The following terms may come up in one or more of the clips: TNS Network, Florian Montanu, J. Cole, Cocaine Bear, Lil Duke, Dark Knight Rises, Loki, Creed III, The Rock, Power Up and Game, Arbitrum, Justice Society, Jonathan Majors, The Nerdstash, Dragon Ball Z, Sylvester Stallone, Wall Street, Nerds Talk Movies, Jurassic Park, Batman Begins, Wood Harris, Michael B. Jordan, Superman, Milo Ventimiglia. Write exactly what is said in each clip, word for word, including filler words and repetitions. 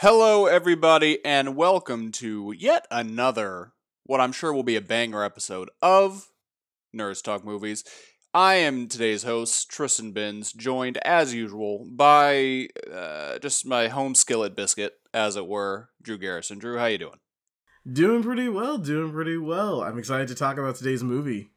Hello, everybody, and welcome to yet another, what I'm sure will be a banger episode of Nerds Talk Movies. I am today's host, Tristan Binns, joined, as usual, by uh, just my home skillet biscuit, as it were, Drew Garrison. Drew, how you doing? Doing pretty well, doing pretty well. I'm excited to talk about today's movie.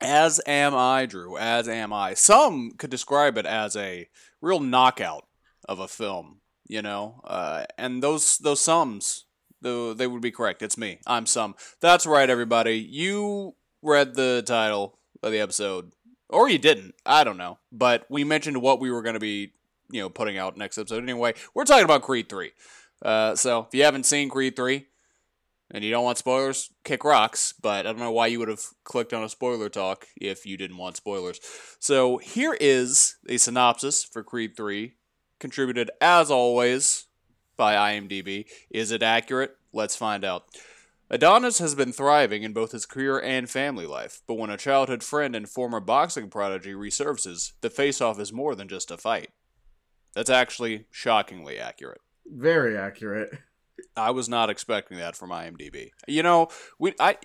As am I, Drew, as am I. Some could describe it as a real knockout of a film. You know, uh, and those those sums, though, they would be correct. It's me. I'm some. That's right, everybody. You read the title of the episode, or you didn't. I don't know. But we mentioned what we were going to be, you know, putting out next episode. Anyway, we're talking about Creed three. Uh, so if you haven't seen Creed three, and you don't want spoilers, kick rocks. But I don't know why you would have clicked on a spoiler talk if you didn't want spoilers. So here is a synopsis for Creed three. Contributed, as always, by IMDb. Is it accurate? Let's find out. Adonis has been thriving in both his career and family life, but when a childhood friend and former boxing prodigy resurfaces, the face-off is more than just a fight. That's actually shockingly accurate. Very accurate. I was not expecting that from IMDb. You know, we I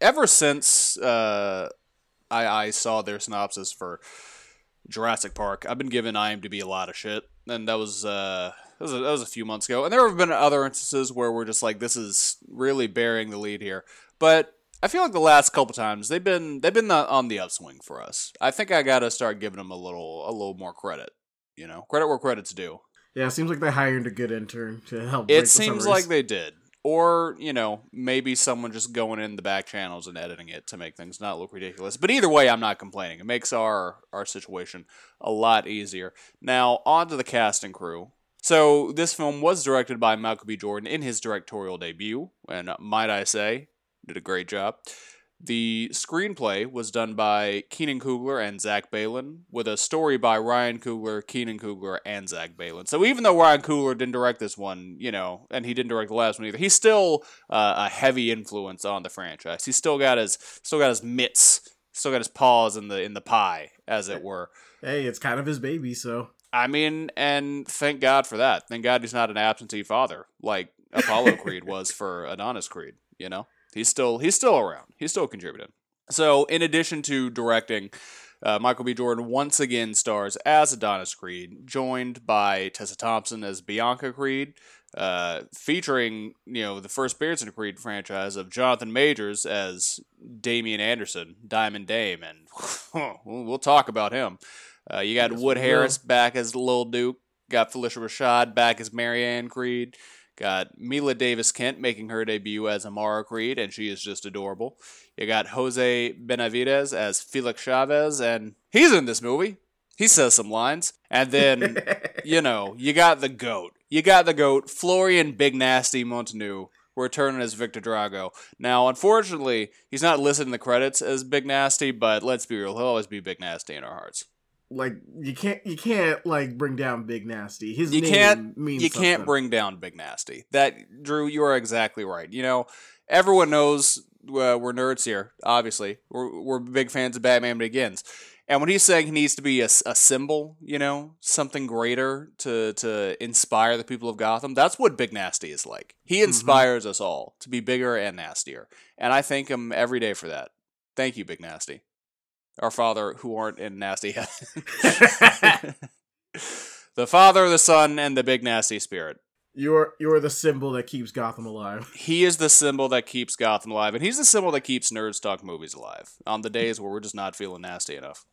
ever since uh, I, I saw their synopsis for Jurassic Park, I've been giving IMDb a lot of shit. And that was, uh, that, was a, that was a few months ago. And there have been other instances where we're just like, this is really burying the lead here. But I feel like the last couple times, they've been they've been on the upswing for us. I think I got to start giving them a little a little more credit. You know, credit where credit's due. Yeah, it seems like they hired a good intern to help. It seems like they did. Or, you know, maybe someone just going in the back channels and editing it to make things not look ridiculous. But either way, I'm not complaining. It makes our, our situation a lot easier. Now, on to the cast and crew. So, this film was directed by Michael B. Jordan in his directorial debut. And might I say, did a great job. The screenplay was done by Keenan Coogler and Zach Baylin, with a story by Ryan Coogler, Keenan Coogler, and Zach Baylin. So even though Ryan Coogler didn't direct this one, you know, and he didn't direct the last one either, he's still uh, a heavy influence on the franchise. He's still got his still got his mitts, still got his paws in the in the pie, as it were. Hey, it's kind of his baby, so I mean, and thank God for that. Thank God he's not an absentee father like Apollo Creed was for Adonis Creed, you know. He's still he's still around. He's still contributing. So, in addition to directing, uh, Michael B. Jordan once again stars as Adonis Creed, joined by Tessa Thompson as Bianca Creed, uh, featuring, you know, the first appearance in the Creed franchise of Jonathan Majors as Damian Anderson, Diamond Dame, and huh, we'll talk about him. Uh, you got Wood Harris back as Lil Duke. Got Felicia Rashad back as Marianne Creed. Got Mila Davis-Kent making her debut as Amara Creed, and she is just adorable. You got Jose Benavides as Felix Chavez, and he's in this movie. He says some lines. And then, you know, you got the GOAT. You got the GOAT, Florian Big Nasty Montanu, returning as Victor Drago. Now, unfortunately, he's not listed in the credits as Big Nasty, but let's be real, he'll always be Big Nasty in our hearts. Like, you can't, you can't like bring down Big Nasty. His you name can't, means you something. Can't bring down Big Nasty. That, Drew, you are exactly right. You know, everyone knows uh, we're nerds here, obviously. We're, we're big fans of Batman Begins. And when he's saying he needs to be a, a symbol, you know, something greater to, to inspire the people of Gotham, that's what Big Nasty is like. He inspires mm-hmm. us all to be bigger and nastier. And I thank him every day for that. Thank you, Big Nasty. Our father, who aren't in nasty heaven. The father, the son, and the big nasty spirit. You're you're the symbol that keeps Gotham alive. He is the symbol that keeps Gotham alive, and he's the symbol that keeps Nerds Talk Movies alive on the days where we're just not feeling nasty enough.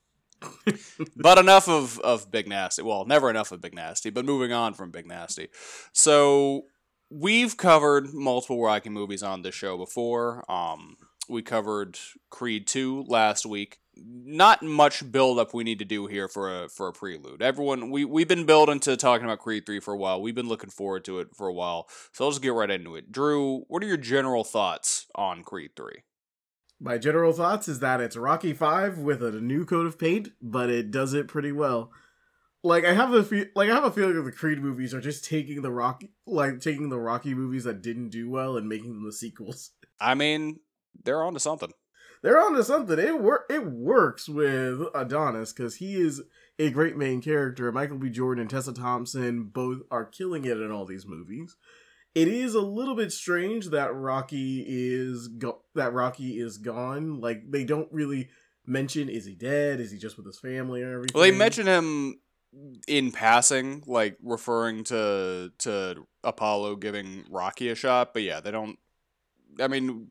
But enough of, of Big Nasty. Well, never enough of Big Nasty, but moving on from Big Nasty. So, we've covered multiple Rocky movies on this show before. Um, we covered Creed two last week. Not much build-up we need to do here for a for a prelude. Everyone, we, we've been building to talking about Creed three for a while. We've been looking forward to it for a while. So let's get right into it. Drew, what are your general thoughts on Creed three? My general thoughts is that it's Rocky five with a new coat of paint, but it does it pretty well. Like, I have a fe- like I have a feeling that the Creed movies are just taking the Rocky, like taking the Rocky movies that didn't do well and making them the sequels. I mean, they're onto something. They're onto something. It wor- It works with Adonis because he is a great main character. Michael B. Jordan and Tessa Thompson both are killing it in all these movies. It is a little bit strange that Rocky is go- that Rocky is gone. Like, they don't really mention, is he dead? Is he just with his family and everything? Well, they mention him in passing, like referring to to Apollo giving Rocky a shot. But yeah, they don't. I mean,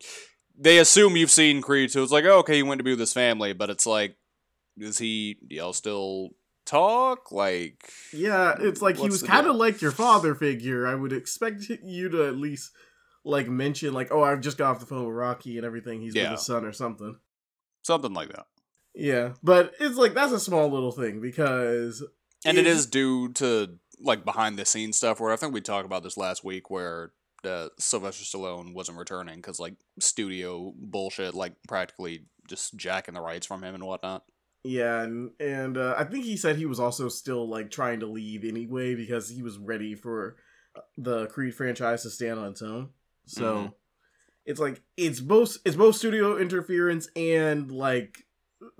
they assume you've seen Creed, so it's like, oh, okay, he went to be with his family, but it's like, is he? Do y'all still talk? Like, yeah, it's like he was kind of like your father figure. I would expect you to at least like mention, like, oh, I've just got off the phone with Rocky and everything. He's yeah. with his son or something. Something like that. Yeah, but it's like, that's a small little thing because... And it, it is due to, like, behind-the-scenes stuff where I think we talked about this last week where uh, Sylvester Stallone wasn't returning because, like, studio bullshit, like, practically just jacking the rights from him and whatnot. Yeah, and, and uh, I think he said he was also still, like, trying to leave anyway because he was ready for the Creed franchise to stand on its own. So... Mm-hmm. It's like, it's both it's both studio interference and, like,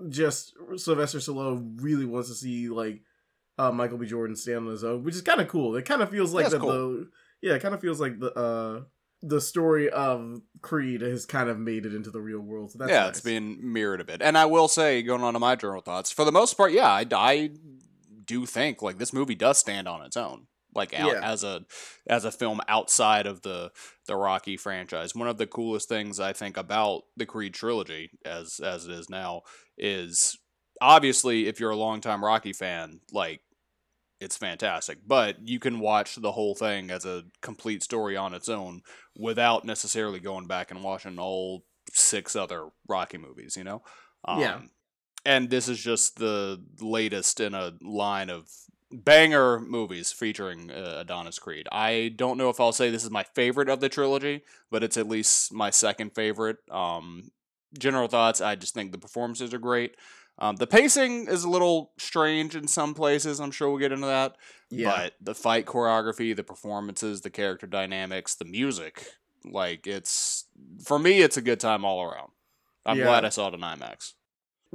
just Sylvester Stallone really wants to see, like, uh, Michael B. Jordan stand on his own, which is kind of cool. It kind of feels like the, cool. the yeah, it kind of feels like the uh, the story of Creed has kind of made it into the real world. So that's yeah, nice. It's being mirrored a bit. And I will say, going on to my general thoughts, for the most part, yeah, I, I do think, like, this movie does stand on its own. Like out, yeah. as a as a film outside of the the Rocky franchise. One of the coolest things I think about the Creed trilogy, as as it is now, is obviously if you're a longtime Rocky fan, like, it's fantastic. But you can watch the whole thing as a complete story on its own without necessarily going back and watching all six other Rocky movies, you know? Um, yeah. And this is just the latest in a line of banger movies featuring uh, Adonis Creed. I don't know if I'll say this is my favorite of the trilogy, but it's at least my second favorite. Um, general thoughts, I just think the performances are great. Um, the pacing is a little strange in some places, I'm sure we'll get into that. Yeah. But the fight choreography, the performances, the character dynamics, the music, like, it's, for me, it's a good time all around. I'm yeah. glad I saw it in IMAX.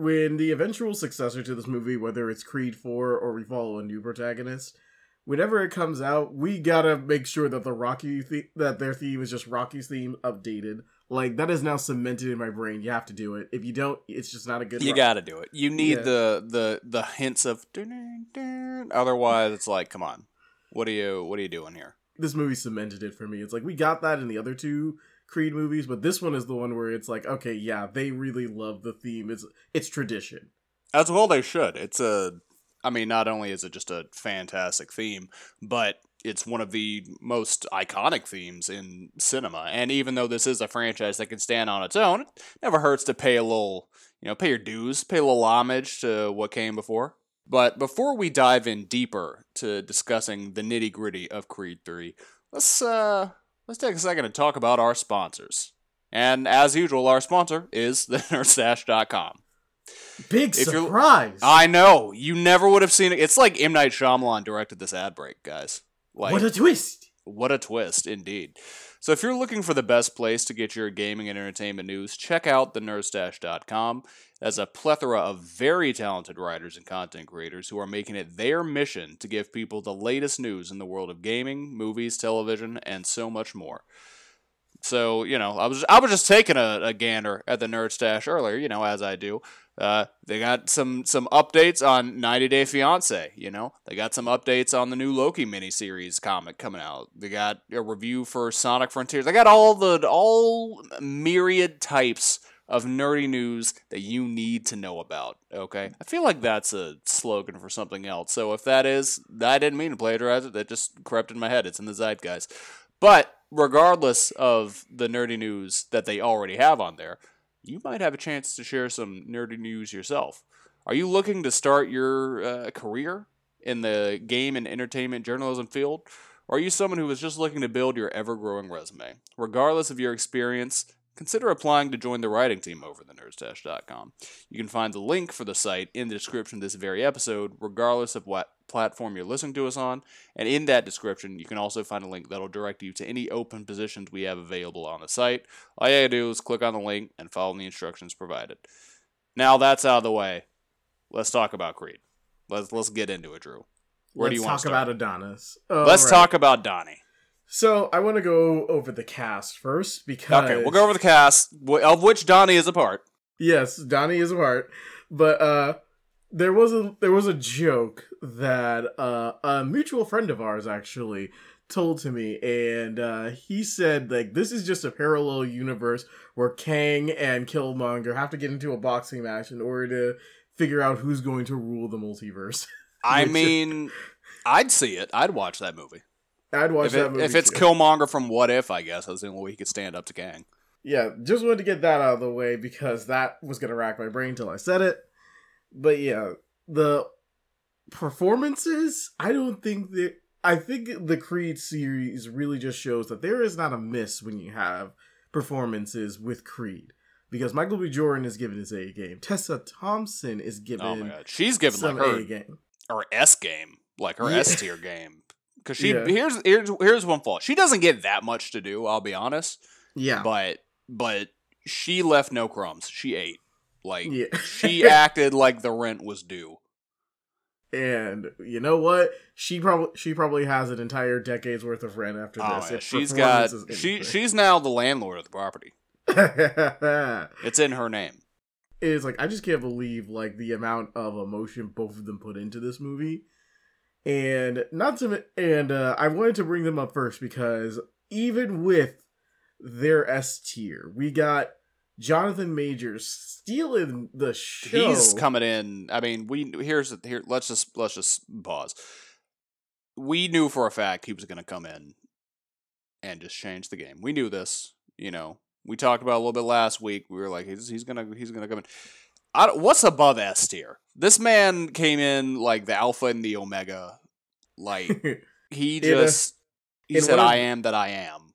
When the eventual successor to this movie, whether it's Creed four or we follow a new protagonist, whenever it comes out, we gotta make sure that the Rocky the- that their theme is just Rocky's theme updated. Like, that is now cemented in my brain. You have to do it. If you don't, it's just not a good. You Rocky. Gotta do it. You need yeah. the the the hints of. Otherwise, it's like, come on, what are you what are you doing here? This movie cemented it for me. It's like, we got that in the other two Creed movies, but this one is the one where it's like, okay, yeah, they really love the theme. It's it's tradition. As well they should. It's a, I mean, not only is it just a fantastic theme, but it's one of the most iconic themes in cinema. And even though this is a franchise that can stand on its own, it never hurts to pay a little, you know, pay your dues, pay a little homage to what came before. But before we dive in deeper to discussing the nitty-gritty of Creed three, let's, uh... Let's take a second to talk about our sponsors. And as usual, our sponsor is the nerdstash dot com. Big if surprise! I know! You never would have seen it. It's like M. Night Shyamalan directed this ad break, guys. Like, what a twist! What a twist, indeed. So if you're looking for the best place to get your gaming and entertainment news, check out the nerdstash dot com. As a plethora of very talented writers and content creators who are making it their mission to give people the latest news in the world of gaming, movies, television, and so much more. So, you know, I was I was just taking a, a gander at the Nerdstash earlier, you know, as I do. Uh, they got some, some updates on ninety day fiancé, you know. They got some updates on the new Loki miniseries comic coming out. They got a review for Sonic Frontiers. They got all the all myriad types of nerdy news that you need to know about, okay? I feel like that's a slogan for something else. So if that is, I didn't mean to plagiarize it. That just crept in my head. It's in the zeitgeist. But regardless of the nerdy news that they already have on there, you might have a chance to share some nerdy news yourself. Are you looking to start your uh, career in the game and entertainment journalism field? Or are you someone who is just looking to build your ever-growing resume? Regardless of your experience, consider applying to join the writing team over at the nerdstash dot com. You can find the link for the site in the description of this very episode, regardless of what platform you're listening to us on. And in that description, you can also find a link that'll direct you to any open positions we have available on the site. All you gotta do is click on the link and follow the instructions provided. Now that's out of the way, let's talk about Creed. Let's let's get into it, Drew. Where let's do you want to talk about Adonis? Oh, let's right. talk about Donnie. So I want to go over the cast first because okay, we'll go over the cast of which Donnie is a part. Yes, Donnie is a part, but uh, there was a there was a joke that uh, a mutual friend of ours actually told to me, and uh, he said like this is just a parallel universe where Kang and Killmonger have to get into a boxing match in order to figure out who's going to rule the multiverse. I mean, I'd see it. I'd watch that movie. I'd watch if that it, movie. If it's too. Killmonger from What If, I guess, that's the only way he could stand up to Kang. Yeah, just wanted to get that out of the way because that was going to rack my brain till I said it. But yeah, the performances, I don't think that. I think the Creed series really just shows that there is not a miss when you have performances with Creed. Because Michael B. Jordan is given his A game. Tessa Thompson is given oh my God. She's given some like her, A game. Or S game. Like her yeah. S tier game. Because she yeah. here's here's here's one fault. She doesn't get that much to do, I'll be honest. Yeah. But but she left no crumbs. She ate. Like yeah. she acted like the rent was due. And you know what? She probably she probably has an entire decade's worth of rent after oh, this. Yeah. She's got she she's now the landlord of the property. It's in her name. It's like I just can't believe like the amount of emotion both of them put into this movie, and not to and uh, I wanted to bring them up first because even with their S tier, we got Jonathan Majors stealing the show. He's coming in. I mean, we here's here. Let's just let's just pause. We knew for a fact he was going to come in and just change the game. We knew this, you know. We talked about it a little bit last week. We were like, he's, he's gonna, he's gonna come in. I don't, what's above S tier? This man came in like the alpha and the omega. Like he just, a, he said, of, "I am that I am."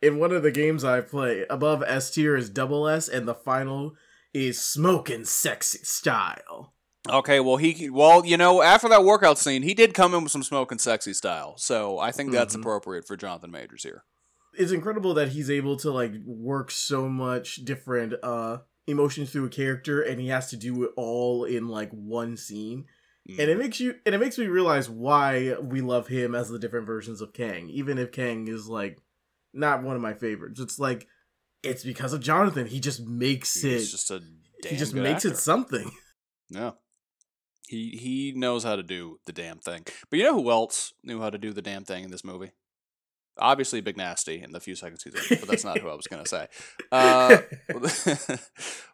In one of the games I play, above S tier is double S, and the final is smoking sexy style. Okay, well he, well you know, after that workout scene, he did come in with some smoking sexy style. So I think that's mm-hmm. appropriate for Jonathan Majors here. It's incredible that he's able to like work so much different uh, emotions through a character, and he has to do it all in like one scene. Mm. And it makes you, and it makes me realize why we love him as the different versions of Kang, even if Kang is like not one of my favorites. It's like it's because of Jonathan. He just makes he's it. Just a damn he just good makes actor. It something. Yeah, he he knows how to do the damn thing. But you know who else knew how to do the damn thing in this movie? Obviously Big Nasty in the few seconds he's in, but that's not who I was going to say. Uh,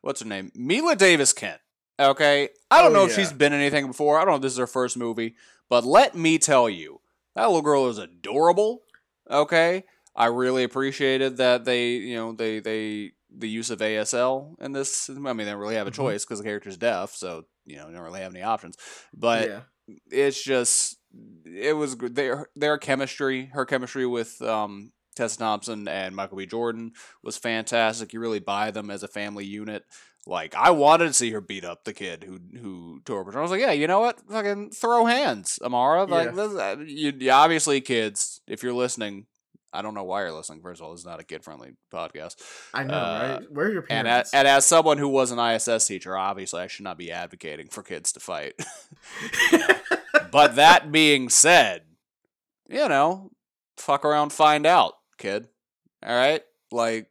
what's her name? Mila Davis-Kent. Okay? I don't oh, know yeah. if she's been in anything before. I don't know if this is her first movie, but let me tell you, that little girl is adorable. Okay? I really appreciated that they, you know, they, they the use of A S L in this. I mean, they don't really have a mm-hmm. choice because the character's deaf, so, you know, you don't really have any options. But yeah. it's just... It was good. Their, their chemistry, her chemistry with um, Tessa Thompson and Michael B. Jordan was fantastic. You really buy them as a family unit. Like, I wanted to see her beat up the kid who who tore her. I was like, yeah, you know what? Fucking throw hands, Amara. Like, yeah. this, you, you obviously, kids, if you're listening, I don't know why you're listening. First of all, this is not a kid-friendly podcast. I know, uh, right? Where are your parents? And, a, and as someone who was an I S S teacher, obviously, I should not be advocating for kids to fight. You know? But that being said, you know, fuck around, find out, kid. All right? Like,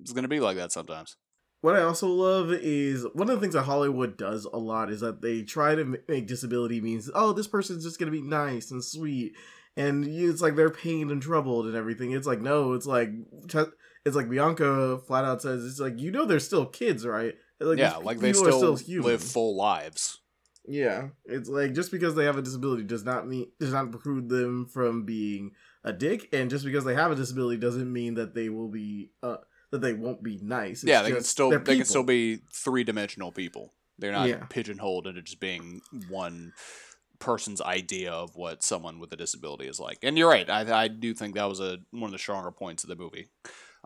it's going to be like that sometimes. What I also love is one of the things that Hollywood does a lot is that they try to make disability means, oh, this person's just going to be nice and sweet. And it's like they're pained and troubled and everything. It's like, no, it's like, it's like Bianca flat out says, it's like, you know, they're still kids, right? Like, yeah, like they still, still live full lives. Yeah, it's like just because they have a disability does not mean does not preclude them from being a dick, and just because they have a disability doesn't mean that they will be uh, that they won't be nice. It's yeah, they can still they people. can still be three dimensional people. They're not yeah. pigeonholed into just being one person's idea of what someone with a disability is like. And you're right, I I do think that was a one of the stronger points of the movie.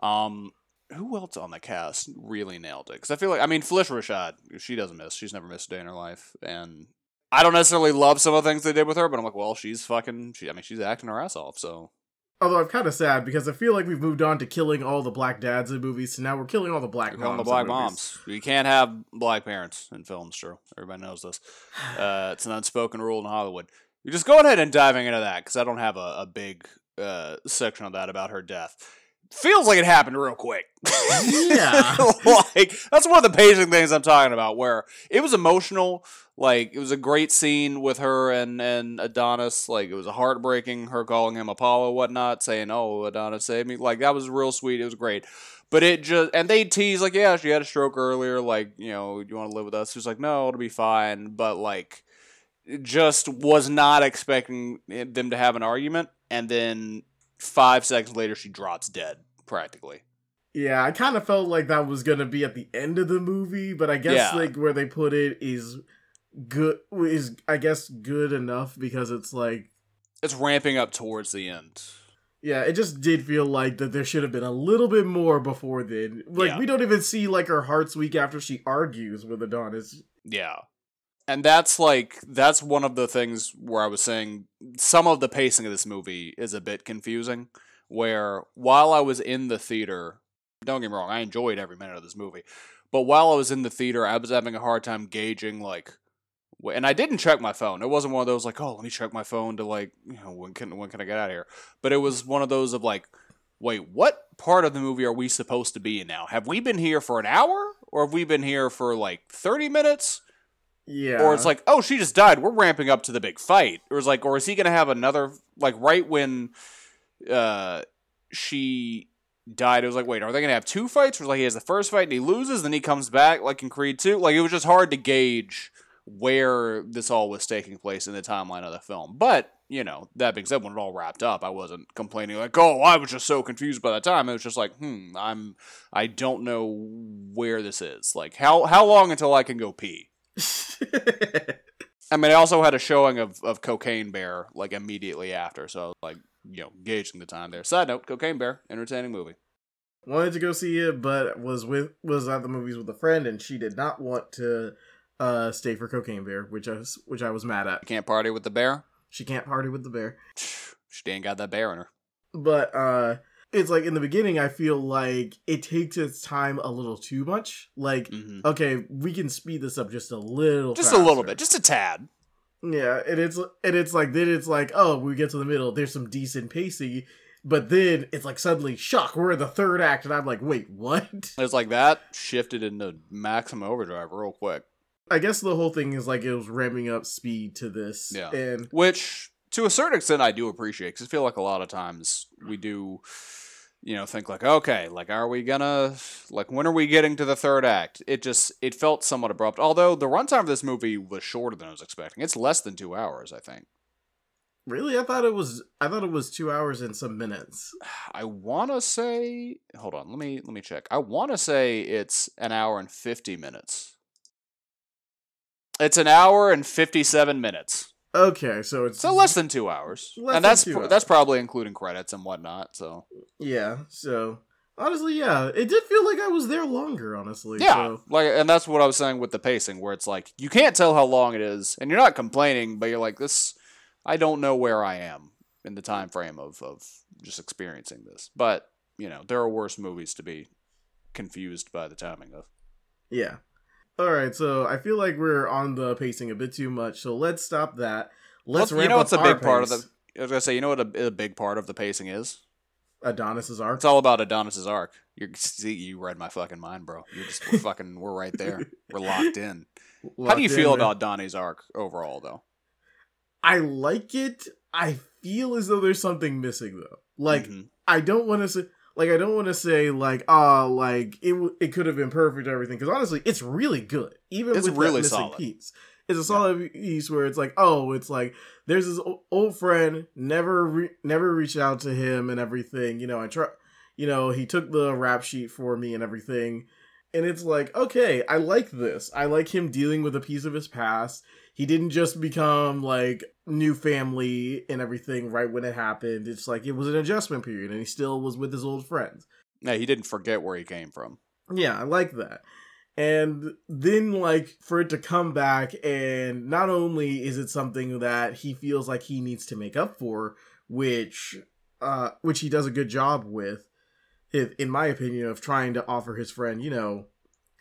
Um, who else on the cast really nailed it? Because I feel like, I mean, Felicia Rashad, she doesn't miss. She's never missed a day in her life. And I don't necessarily love some of the things they did with her, but I'm like, well, she's fucking, she, I mean, she's acting her ass off, so. Although I'm kind of sad because I feel like we've moved on to killing all the black dads in movies, so now we're killing all the black moms. All the black moms. You can't have black parents in films, true. Everybody knows this. Uh, it's an unspoken rule in Hollywood. You just go ahead and diving into that because I don't have a, a big uh, section of that about her death. Feels like it happened real quick. Yeah. Like, that's one of the pacing things I'm talking about, where it was emotional. Like, it was a great scene with her and, and Adonis. Like, it was heartbreaking, her calling him Apollo, whatnot, saying, oh, Adonis saved me. Like, that was real sweet. It was great. But it just, and they teased, like, yeah, she had a stroke earlier. Like, you know, do you want to live with us? She was like, no, it'll be fine. But, like, just was not expecting them to have an argument. And then five seconds later, she drops dead, practically. Yeah, I kind of felt like that was going to be at the end of the movie, but I guess, yeah. like, where they put it is good, is, I guess, good enough because it's, like... It's ramping up towards the end. Yeah, it just did feel like that there should have been a little bit more before then. Like, yeah. we don't even see, like, her heart's weak after she argues with Adonis. Yeah. And that's, like, that's one of the things where I was saying some of the pacing of this movie is a bit confusing, where while I was in the theater... Don't get me wrong, I enjoyed every minute of this movie. But while I was in the theater, I was having a hard time gauging, like... And I didn't check my phone. It wasn't one of those, like, oh, let me check my phone to, like, you know, when can when can I get out of here? But it was one of those of, like, wait, what part of the movie are we supposed to be in now? Have we been here for an hour? Or have we been here for, like, thirty minutes? Yeah. Or it's like, oh, she just died. We're ramping up to the big fight. Or it's like, or is he going to have another... Like, right when uh, she... died, it was like, wait, are they gonna have two fights? It was like, he has the first fight and he loses, then he comes back, like in Creed two. Like, it was just hard to gauge where this all was taking place in the timeline of the film. But, you know, that being said, when it all wrapped up, I wasn't complaining like, oh, I was just so confused by the time. It was just like, hmm, I'm, I don't know where this is. Like, how, how long until I can go pee? I mean, I also had a showing of, of Cocaine Bear, like, immediately after, so I was like, you know, gauging the time there. Side note, Cocaine Bear, entertaining movie. Wanted to go see it, but was with was at the movies with a friend, and she did not want to uh, stay for Cocaine Bear, which I was, which I was mad at. You can't party with the bear? She can't party with the bear. She ain't got that bear in her. But uh, it's like, in the beginning, I feel like it takes its time a little too much. Like, mm-hmm. okay, we can speed this up just a little Just faster. a little bit, just a tad. Yeah, and it's and it's like, then it's like, oh, we get to the middle, there's some decent pacing, but then it's like suddenly, shock, we're in the third act, and I'm like, wait, what? It's like that shifted into maximum overdrive real quick. I guess the whole thing is like, it was ramping up speed to this. Yeah, and which, to a certain extent, I do appreciate, because I feel like a lot of times we do... You know, think like, okay, like, are we gonna, like, when are we getting to the third act? It just, it felt somewhat abrupt. Although the runtime of this movie was shorter than I was expecting. It's less than two hours, I think. Really? I thought it was, I thought it was two hours and some minutes. I want to say, hold on, let me, let me check. I want to say it's an hour and fifty minutes. It's an hour and fifty-seven minutes. Okay, so it's... So less than two hours. And that's pr- hours. that's probably including credits and whatnot, so... Yeah, so... Honestly, yeah. It did feel like I was there longer, honestly. Yeah, so. like, and that's what I was saying with the pacing, where it's like, you can't tell how long it is, and you're not complaining, but you're like, this... I don't know where I am in the time frame of, of just experiencing this. But, you know, there are worse movies to be confused by the timing of. Yeah. Alright, so I feel like we're on the pacing a bit too much, so let's stop that. Let's well, ramp you know what's up a big pace. part of the I was gonna say, you know what a, a big part of the pacing is? Adonis's arc. It's all about Adonis's arc. You see, you read my fucking mind, bro. You're just we're fucking we're right there. We're locked in. Locked How do you in, feel man. about Donnie's arc overall though? I like it. I feel as though there's something missing though. Like mm-hmm. I don't wanna say Like, I don't want to say, like, ah, uh, like, it w- it could have been perfect or everything. Because, honestly, it's really good. Even it's with really that missing solid. piece. It's a solid yeah. piece where it's like, oh, it's like, there's this old friend, never re- never reached out to him and everything. You know, I try, you know, he took the rap sheet for me and everything. And it's like, okay, I like this. I like him dealing with a piece of his past. He didn't just become, like, new family and everything right when it happened. It's like, it was an adjustment period, and he still was with his old friends. Yeah, he didn't forget where he came from. Yeah, I like that. And then, like, for it to come back, and not only is it something that he feels like he needs to make up for, which uh, which he does a good job with, if, in my opinion, of trying to offer his friend, you know,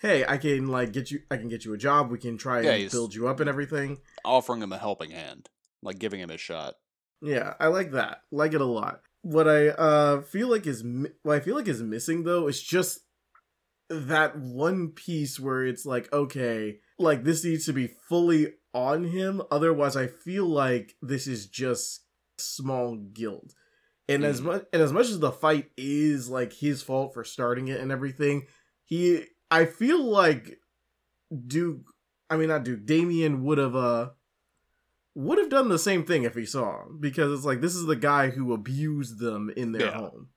hey, I can like get you, I can get you a job. We can try yeah, and build you up and everything. Offering him a helping hand, like giving him a shot. Yeah, I like that. Like it a lot. What I uh, feel like is mi- what I feel like is missing though is just that one piece where it's like, okay, like this needs to be fully on him. Otherwise, I feel like this is just small guilt. And mm. as much and as much as the fight is like his fault for starting it and everything, he I feel like Duke. I mean, not Duke. Damian would have uh. would have done the same thing if he saw him, because it's like, this is the guy who abused them in their yeah. home.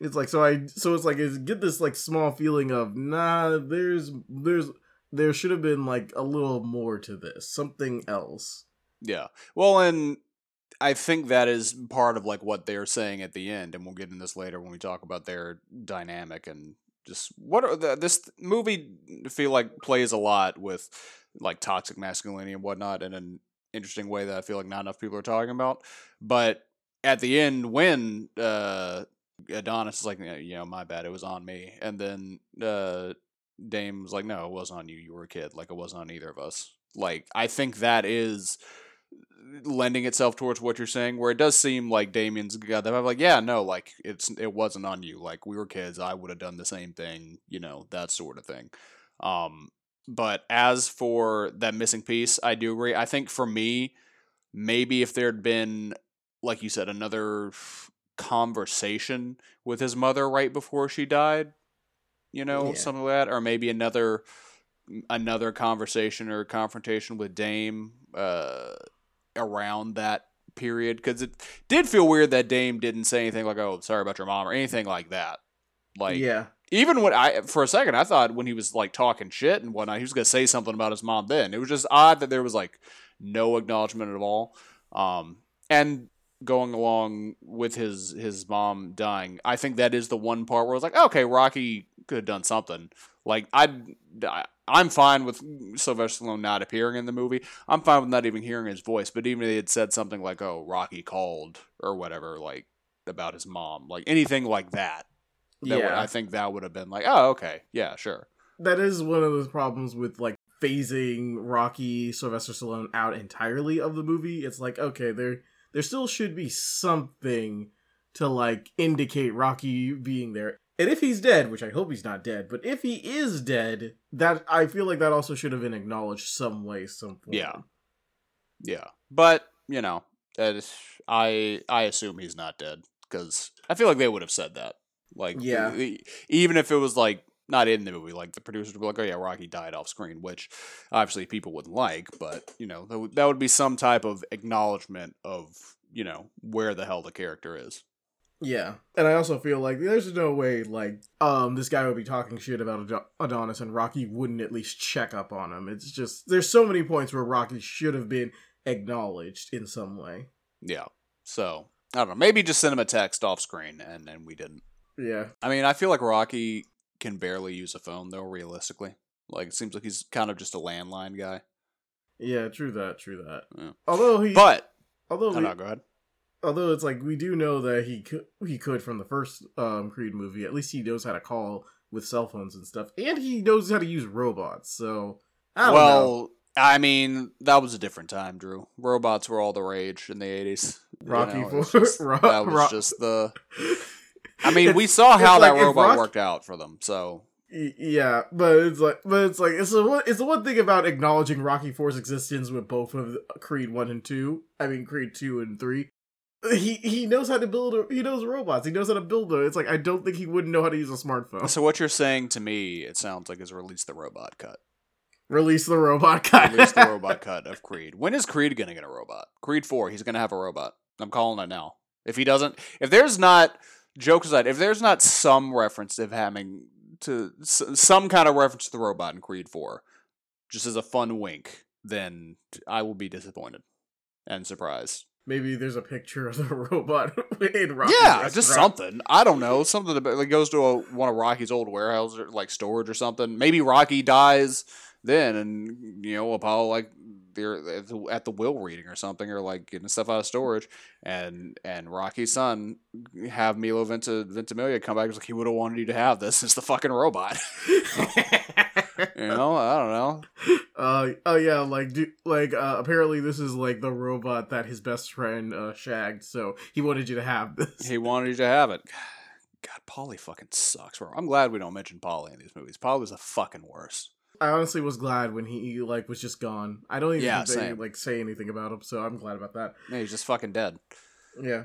It's like, so I, so it's like, it's get this like small feeling of, nah, there's, there's, there should have been like a little more to this, something else. Yeah. Well, and I think that is part of like what they're saying at the end. And we'll get into this later when we talk about their dynamic and just what are the, this movie I feel like plays a lot with like toxic masculinity and whatnot. And then, interesting way that I feel like not enough people are talking about. But at the end, when uh, Adonis is like, you know, my bad, it was on me. And then uh, Dame was like, no, it wasn't on you. You were a kid. Like, it wasn't on either of us. Like, I think that is lending itself towards what you're saying, where it does seem like Damian's got that. I'm like, yeah, no, like, it's it wasn't on you. Like, we were kids. I would have done the same thing, you know, that sort of thing. Um, But as for that missing piece, I do agree. I think for me, maybe if there had been, like you said, another conversation with his mother right before she died, you know, yeah. something like that, or maybe another another conversation or confrontation with Dame uh, around that period, because it did feel weird that Dame didn't say anything like, oh, sorry about your mom or anything like that. Like, yeah. Even when I, for a second, I thought when he was like talking shit and whatnot, he was going to say something about his mom then. It was just odd that there was like no acknowledgement at all. Um, and going along with his, his mom dying, I think that is the one part where I was like, okay, Rocky could have done something. Like, I'd, I, I'm fine with Sylvester Stallone not appearing in the movie. I'm fine with not even hearing his voice. But even if they had said something like, oh, Rocky called or whatever, like about his mom, like anything like that. That yeah, would, I think that would have been like, oh, okay, yeah, sure. That is one of those problems with like phasing Rocky, Sylvester Stallone out entirely of the movie. It's like, okay, there, there still should be something to like indicate Rocky being there. And if he's dead, which I hope he's not dead, but if he is dead, that I feel like that also should have been acknowledged some way, some point. Yeah, yeah, but you know, that is, I I assume he's not dead because I feel like they would have said that. Like, yeah. Even if it was, like, not in the movie, like, the producers would be like, oh, yeah, Rocky died off screen, which, obviously, people wouldn't like, but, you know, that, w- that would be some type of acknowledgement of, you know, where the hell the character is. Yeah, and I also feel like there's no way, like, um, this guy would be talking shit about Ad- Adonis and Rocky wouldn't at least check up on him. It's just, there's so many points where Rocky should have been acknowledged in some way. Yeah, so, I don't know, maybe just send him a text off screen, and then we didn't. Yeah. I mean, I feel like Rocky can barely use a phone, though, realistically. Like, it seems like he's kind of just a landline guy. Yeah, true that, true that. Yeah. Although he... But... Although no, we, no, go ahead. Although it's like, we do know that he could, he could from the first um, Creed movie, at least he knows how to call with cell phones and stuff. And he knows how to use robots, so... I don't well, know. I mean, that was a different time, Drew. Robots were all the rage in the eighties. Rocky you know, four. Just, rock, that was rock. just the... I mean, it's, we saw how that like robot Rocky, worked out for them, so yeah. But it's like, but it's like, it's the one, it's the one thing about acknowledging Rocky four's existence with both of Creed one and two. I mean, Creed two and three. He he knows how to build. A, he knows robots. He knows how to build them. It's like, I don't think he wouldn't know how to use a smartphone. So what you're saying to me, it sounds like, is release the robot cut. Release the robot cut. Release the robot cut of Creed. When is Creed gonna get a robot? Creed four. He's gonna have a robot. I'm calling it now. If he doesn't, if there's not. Joke aside, if there's not some reference of having to some kind of reference to the robot in Creed four, just as a fun wink, then I will be disappointed and surprised. Maybe there's a picture of the robot in Rocky. Yeah, restaurant. Just something. I don't know. Something that like, goes to a, one of Rocky's old warehouses, or, like storage or something. Maybe Rocky dies then, and you know Apollo like they're at the, at the will reading or something, or like getting stuff out of storage, and and Rocky's son have Milo Ventimiglia Ventimiglia come back. He's like, he would have wanted you to have this. It's the fucking robot. You know, I don't know. Uh oh yeah, like do, like uh, apparently this is like the robot that his best friend uh, shagged. So he wanted you to have this. He wanted you to have it. God, Polly fucking sucks. I'm glad we don't mention Polly in these movies. Polly was the fucking worst. I honestly was glad when he like was just gone. I don't even yeah, think they, like say anything about him, so I'm glad about that. Yeah, he's just fucking dead. Yeah,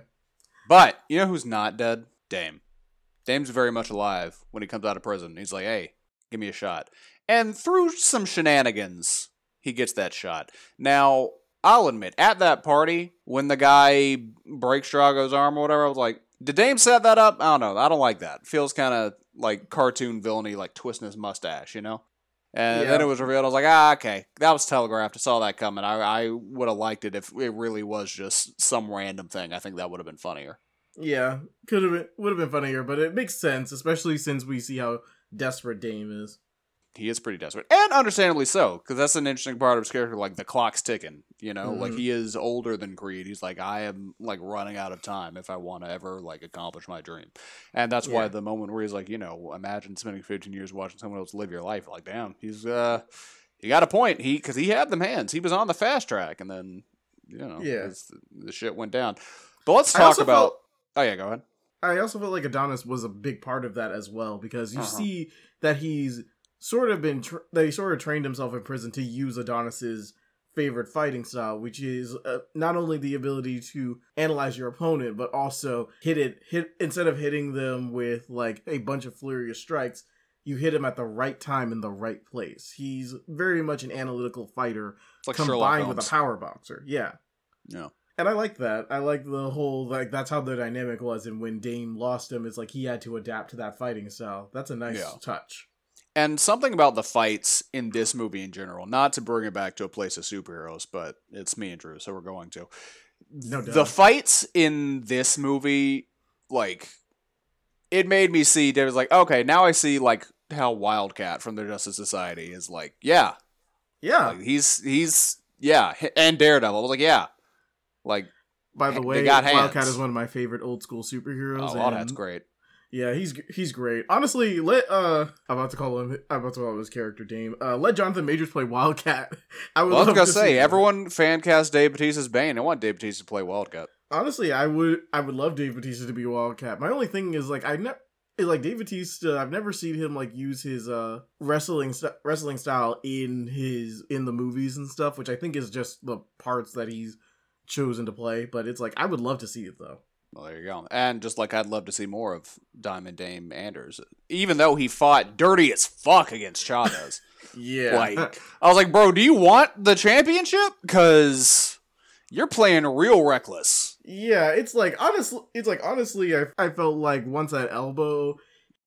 but you know who's not dead? Dame. Dame's very much alive when he comes out of prison. He's like, hey, give me a shot. And through some shenanigans, he gets that shot. Now, I'll admit, at that party, when the guy breaks Drago's arm or whatever, I was like, did Dame set that up? I don't know. I don't like that. Feels kind of like cartoon villainy, like twisting his mustache, you know? And yeah. Then it was revealed. I was like, ah, okay. That was telegraphed. I saw that coming. I, I would have liked it if it really was just some random thing. I think that would have been funnier. Yeah, could have been, would have been funnier, but it makes sense, especially since we see how desperate Dame is. He is pretty desperate, and understandably so, because that's an interesting part of his character. Like, the clock's ticking, you know. Mm-hmm. Like, he is older than Creed. He's like, I am like running out of time if I want to ever like accomplish my dream. And that's yeah. why the moment where he's like, you know, imagine spending fifteen years watching someone else live your life. Like, damn, he's uh, you got a point. He because he had them hands. He was on the fast track, and then you know, yeah, his, the shit went down. But let's talk about. Felt... Oh yeah, go ahead. I also felt like Adonis was a big part of that as well, because you uh-huh. see that he's. Sort of been, tra- they sort of trained himself in prison to use Adonis's favorite fighting style, which is uh, not only the ability to analyze your opponent, but also hit it, hit instead of hitting them with like a bunch of furious strikes, you hit him at the right time in the right place. He's very much an analytical fighter, like combined with a power boxer. Yeah, yeah. And I like that. I like the whole, like, that's how the dynamic was. And when Dame lost him, it's like he had to adapt to that fighting style. That's a nice yeah. touch. And something about the fights in this movie in general, not to bring it back to a place of superheroes, but it's me and Drew, so we're going to. No doubt. The fights in this movie, like, it made me see, David's like, okay, now I see, like, how Wildcat from the Justice Society is like, yeah. Yeah. Like, he's, he's, yeah. And Daredevil. I was like, yeah. Like, by the way, Wildcat is one of my favorite old school superheroes. Oh, and- that's great. Yeah, he's he's great. Honestly, let uh, I'm about to call him. I'm about to call him his character Dame. Uh, let Jonathan Majors play Wildcat. I would. Well, I was gonna say everyone fan cast Dave Bautista's Bane. I want Dave Bautista to play Wildcat. Honestly, I would. I would love Dave Bautista to be Wildcat. My only thing is like I never like Dave Bautista. I've never seen him like use his uh wrestling st- wrestling style in his in the movies and stuff, which I think is just the parts that he's chosen to play. But it's like I would love to see it though. Well, there you go. And just like I'd love to see more of Diamond Dame Anders, even though he fought dirty as fuck against Chavez. Yeah. Like, I was like, bro, do you want the championship? Because you're playing real reckless. Yeah, it's like, honestly, it's like, honestly, I, I felt like once that elbow.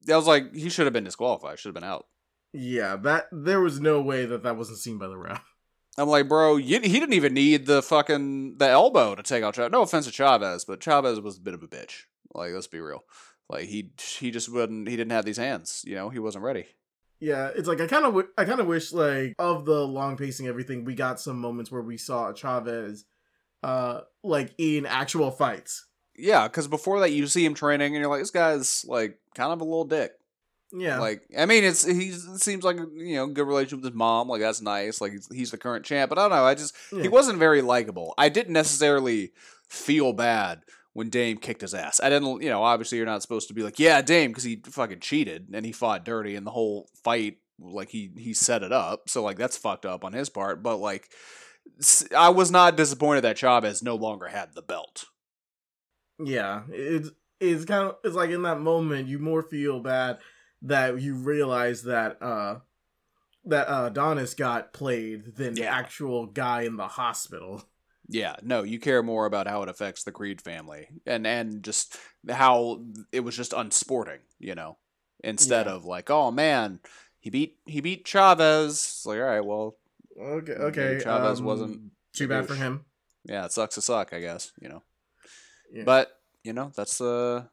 I was like, he should have been disqualified, should have been out. Yeah, that there was no way that that wasn't seen by the ref. I'm like, bro, you, he didn't even need the fucking, the elbow to take out Chavez. No offense to Chavez, but Chavez was a bit of a bitch. Like, let's be real. Like, he he just wouldn't, he didn't have these hands, you know? He wasn't ready. Yeah, it's like, I kind of I kind of wish, like, of the long pacing everything, we got some moments where we saw Chavez, uh, like, in actual fights. Yeah, because before that, you see him training, and you're like, this guy's, like, kind of a little dick. Yeah, like I mean, it's he it seems like you know good relationship with his mom. Like that's nice. Like he's, he's the current champ, but I don't know. I just yeah. he wasn't very likable. I didn't necessarily feel bad when Dame kicked his ass. I didn't, you know. Obviously, you're not supposed to be like, yeah, Dame, because he fucking cheated and he fought dirty, and the whole fight, like he he set it up. So like that's fucked up on his part. But like, I was not disappointed that Chavez no longer had the belt. Yeah, it's it's kind of it's like in that moment you more feel bad. That you realize that uh, that uh, Adonis got played than yeah. the actual guy in the hospital. Yeah, no, you care more about how it affects the Creed family and, and just how it was just unsporting, you know, instead yeah. of like, oh man, he beat he beat Chavez. It's like, all right, well, okay, okay, Chavez um, wasn't too bad for him. Yeah, it sucks to suck, I guess, you know. Yeah. But you know that's the uh,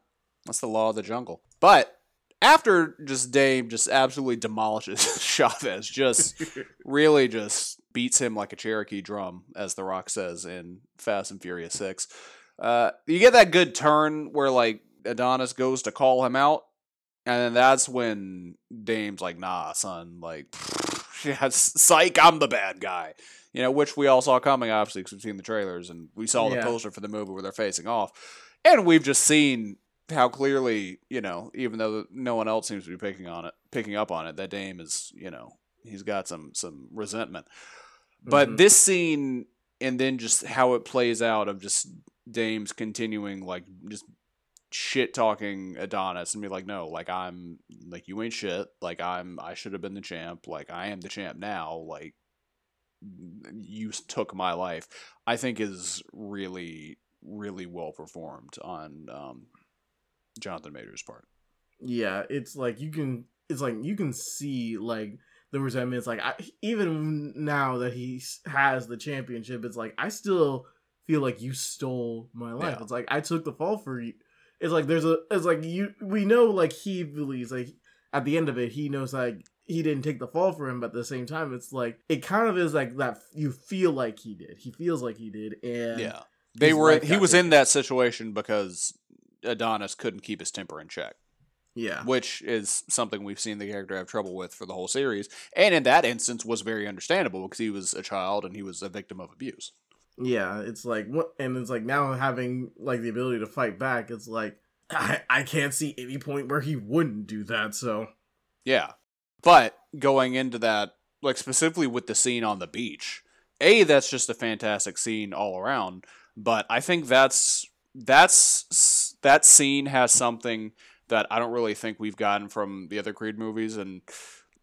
that's the law of the jungle, but. after just Dame just absolutely demolishes Chavez, just really just beats him like a Cherokee drum, as The Rock says in Fast and Furious six. Uh, you get that good turn where like Adonis goes to call him out, and then that's when Dame's like, nah, son, like, yeah, psych, I'm the bad guy. You know, which we all saw coming, obviously, because we've seen the trailers, and we saw the yeah. poster for the movie where they're facing off. And we've just seen how clearly, you know, even though no one else seems to be picking on it, picking up on it, that Dame is, you know, he's got some some resentment. Mm-hmm. But this scene, and then just how it plays out of just Dame's continuing, like, just shit-talking Adonis and be like, no, like, I'm, like, you ain't shit. Like, I'm, I should have been the champ. Like, I am the champ now. Like, you took my life, I think is really, really well performed on um, Jonathan Majors' part. Yeah, it's like you can, it's like you can see like the resentment. It's like I, even now that he has the championship, it's like I still feel like you stole my life. Yeah. It's like I took the fall for you. It's like there's a, it's like you, we know like he believes like at the end of it he knows like he didn't take the fall for him, but at the same time, it's like, it kind of is like that you feel like he did. He feels like he did. And yeah, they were, he was in that situation because Adonis couldn't keep his temper in check. Yeah. Which is something we've seen the character have trouble with for the whole series. And in that instance was very understandable because he was a child and he was a victim of abuse. Yeah. It's like, and it's like now having like the ability to fight back, it's like, I, I can't see any point where he wouldn't do that. So yeah. But going into that, like specifically with the scene on the beach, A, that's just a fantastic scene all around. But I think that's that's that scene has something that I don't really think we've gotten from the other Creed movies and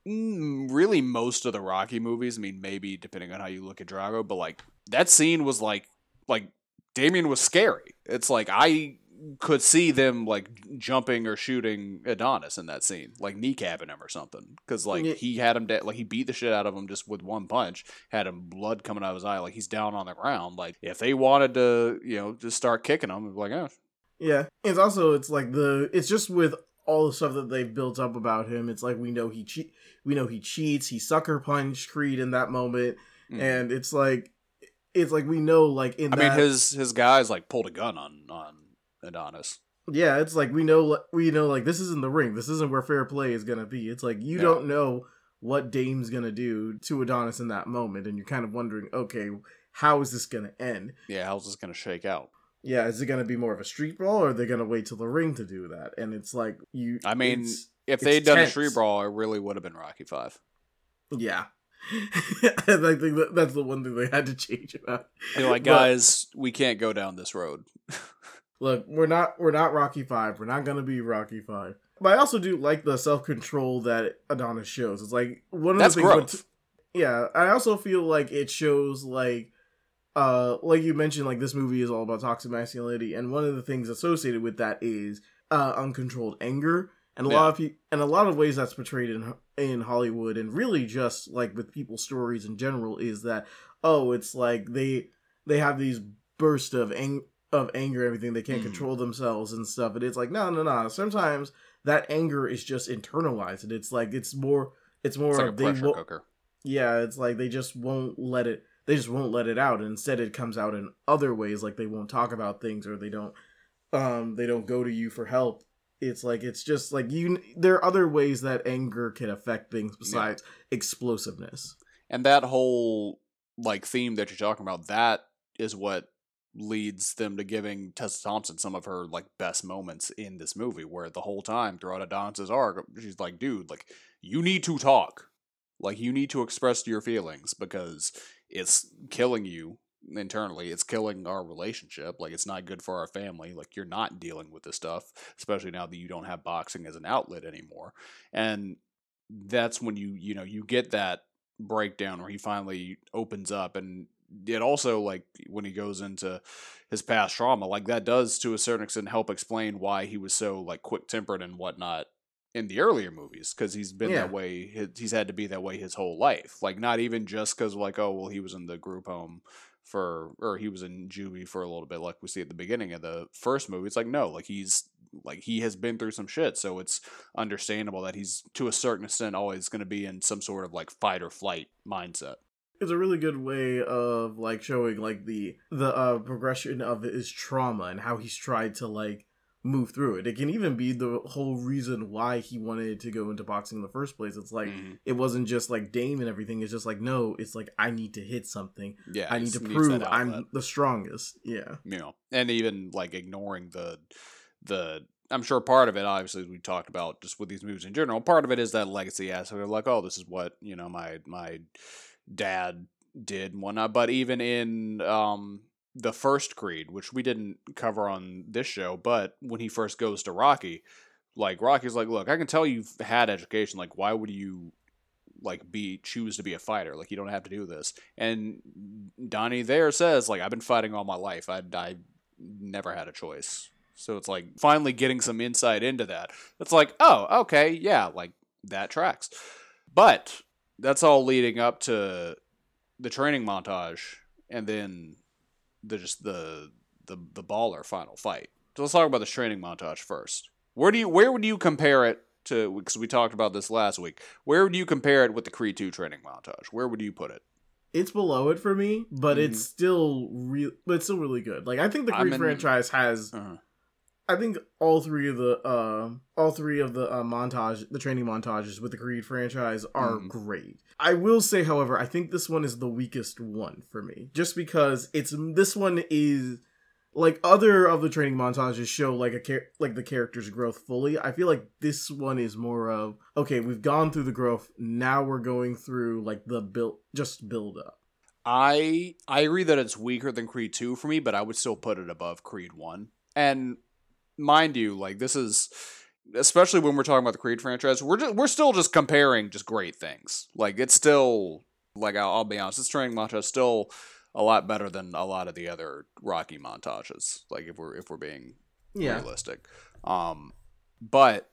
really most of the Rocky movies. I mean, maybe depending on how you look at Drago, but like that scene was like like Damian was scary. It's like I could see them like jumping or shooting Adonis in that scene, like kneecapping him or something, because like he had him dead, like he beat the shit out of him just with one punch, had him blood coming out of his eye, like he's down on the ground. Like if they wanted to, you know, just start kicking him, like oh yeah. It's also it's like the it's just with all the stuff that they built up about him. It's like we know he cheat, we know he cheats, he sucker punched Creed in that moment, mm. and it's like it's like we know like in I that... mean his his guys like pulled a gun on on. Adonis. Yeah, it's like we know we know like this isn't the ring. This isn't where fair play is gonna be. It's like you yeah. don't know what Dame's gonna do to Adonis in that moment, and you're kind of wondering, okay, how is this gonna end? Yeah, how's this gonna shake out? Yeah, is it gonna be more of a street brawl, or are they gonna wait till the ring to do that? And it's like you. I mean, it's, if they'd done tense. a street brawl, it really would have been Rocky five. Yeah. And I think that, that's the one thing they had to change about. You're like, guys, but, we can't go down this road. Look, we're not we're not Rocky five. We're not gonna be Rocky five. But I also do like the self control that Adonis shows. It's like one of That's the things. Growth. T- yeah, I also feel like it shows like, uh, like you mentioned, like this movie is all about toxic masculinity, and one of the things associated with that is uh, uncontrolled anger, and a yeah. lot of pe- and a lot of ways that's portrayed in in Hollywood, and really just like with people's stories in general, is that oh, it's like they they have these bursts of anger. of anger and everything, they can't control themselves and stuff, and it's like no no no sometimes that anger is just internalized, and it's like it's more it's more it's like a pressure wo- cooker. Yeah, it's like they just won't let it they just won't let it out, and instead it comes out in other ways, like they won't talk about things, or they don't um they don't go to you for help. It's like it's just like you there are other ways that anger can affect things besides yeah. explosiveness. And that whole like theme that you're talking about, that is what leads them to giving Tessa Thompson some of her like best moments in this movie, where the whole time throughout Adonis's arc she's like, dude, like you need to talk, like you need to express your feelings, because it's killing you internally, it's killing our relationship, like it's not good for our family, like you're not dealing with this stuff, especially now that you don't have boxing as an outlet anymore. And that's when you you know you get that breakdown where he finally opens up. And it also, like, when he goes into his past trauma, like, that does, to a certain extent, help explain why he was so, like, quick-tempered and whatnot in the earlier movies, because he's been yeah. that way, he's had to be that way his whole life. Like, not even just because, like, oh, well, he was in the group home for, or he was in juvie for a little bit, like we see at the beginning of the first movie. It's like, no, like, he's like he has been through some shit, so it's understandable that he's to a certain extent always going to be in some sort of like fight or flight mindset. It's a really good way of like showing like the the uh, progression of his trauma and how he's tried to like move through it. It can even be the whole reason why he wanted to go into boxing in the first place. It's like mm-hmm. it wasn't just like Dame and everything. It's just like, no, it's like I need to hit something. Yeah, I need to prove I'm the strongest. Yeah, you know, and even like ignoring the the. I'm sure part of it, obviously, as we talked about just with these movies in general, part of it is that legacy aspect of like, oh, this is what, you know, my my dad did and whatnot. But even in um, the first Creed, which we didn't cover on this show, but when he first goes to Rocky, like Rocky's like, look, I can tell you've had education. Like, why would you like be choose to be a fighter? Like, you don't have to do this. And Donnie there says, like, I've been fighting all my life. I I never had a choice. So it's like finally getting some insight into that. It's like, oh, okay, yeah, like that tracks. But that's all leading up to the training montage and then the just the the the baller final fight. So let's talk about this training montage first. Where do you where would you compare it to? Because we talked about this last week. Where would you compare it with the Creed two training montage? Where would you put it? It's below it for me, but mm-hmm. it's still real. But it's still really good. Like I think the Creed in, franchise has. Uh-huh. I think all three of the uh, all three of the uh, montage, the training montages with the Creed franchise are mm. great. I will say, however, I think this one is the weakest one for me, just because it's this one is like other of the training montages show like a char- like the character's growth fully. I feel like this one is more of okay, we've gone through the growth, now we're going through like the build, just build up. I I agree that it's weaker than Creed two for me, but I would still put it above Creed one. And mind you, like this is, especially when we're talking about the Creed franchise, we're just, we're still just comparing just great things. Like it's still, like I'll, I'll be honest, this training montage is still a lot better than a lot of the other Rocky montages. Like if we're if we're being yeah. realistic, um, but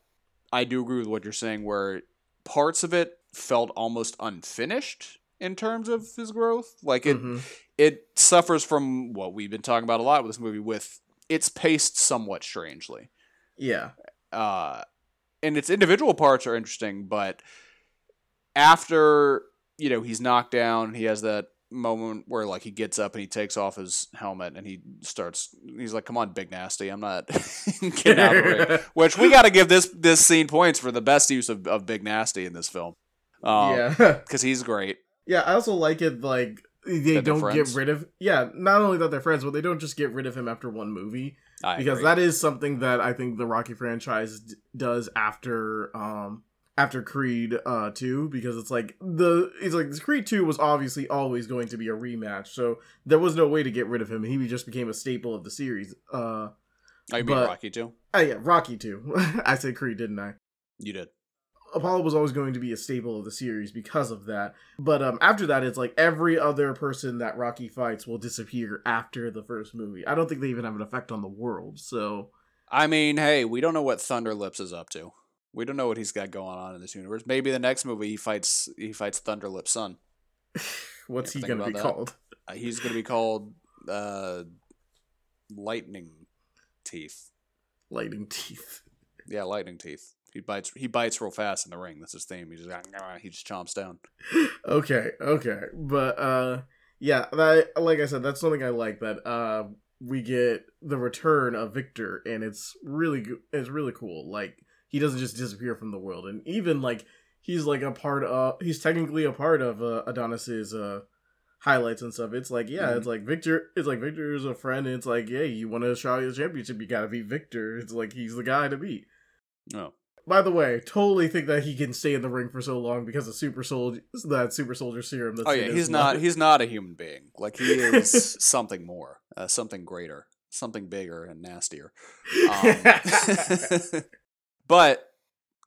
I do agree with what you're saying, where parts of it felt almost unfinished in terms of his growth. Like it mm-hmm. it suffers from what we've been talking about a lot with this movie with. It's paced somewhat strangely. Yeah. Uh, and its individual parts are interesting, but after, you know, he's knocked down, he has that moment where, like, he gets up and he takes off his helmet and he starts, he's like, come on, Big Nasty, I'm not getting out of the ring. Which, we gotta give this this scene points for the best use of, of Big Nasty in this film. Um, yeah. Because he's great. Yeah, I also like it, like... They don't get rid of... Yeah, not only that they're friends, but they don't just get rid of him after one movie. I because agree. That is something that I think the Rocky franchise d- does after um, after Creed uh, two. Because it's like... the it's like Creed two was obviously always going to be a rematch. So there was no way to get rid of him. He just became a staple of the series. Uh, oh, you but, mean Rocky two? Oh, yeah, Rocky two. I said Creed, didn't I? You did. Apollo was always going to be a staple of the series because of that. But um, after that, it's like every other person that Rocky fights will disappear after the first movie. I don't think they even have an effect on the world, so... I mean, hey, we don't know what Thunderlips is up to. We don't know what he's got going on in this universe. Maybe the next movie he fights he fights Thunderlip's son. What's he going to be that. called? Uh, he's going to be called uh, Lightning Teeth. Lightning Teeth. Yeah, Lightning Teeth. He bites He bites real fast in the ring. That's his theme. He just he just chomps down. Okay, okay. But, uh, yeah, that, like I said, that's something I like, that uh, we get the return of Victor, and it's really go- it's really cool. Like, he doesn't just disappear from the world. And even, like, he's, like, a part of... He's technically a part of uh, Adonis's uh, highlights and stuff. It's like, yeah, mm-hmm. it's like Victor... It's like Victor is a friend, and it's like, yeah, you want to Australia championship, you gotta beat Victor. It's like, he's the guy to beat. Oh. By the way, totally think that he can stay in the ring for so long because of super soldier that super soldier serum. That's oh yeah, he's not life. He's not a human being. Like he is something more, uh, something greater, something bigger and nastier. Um, but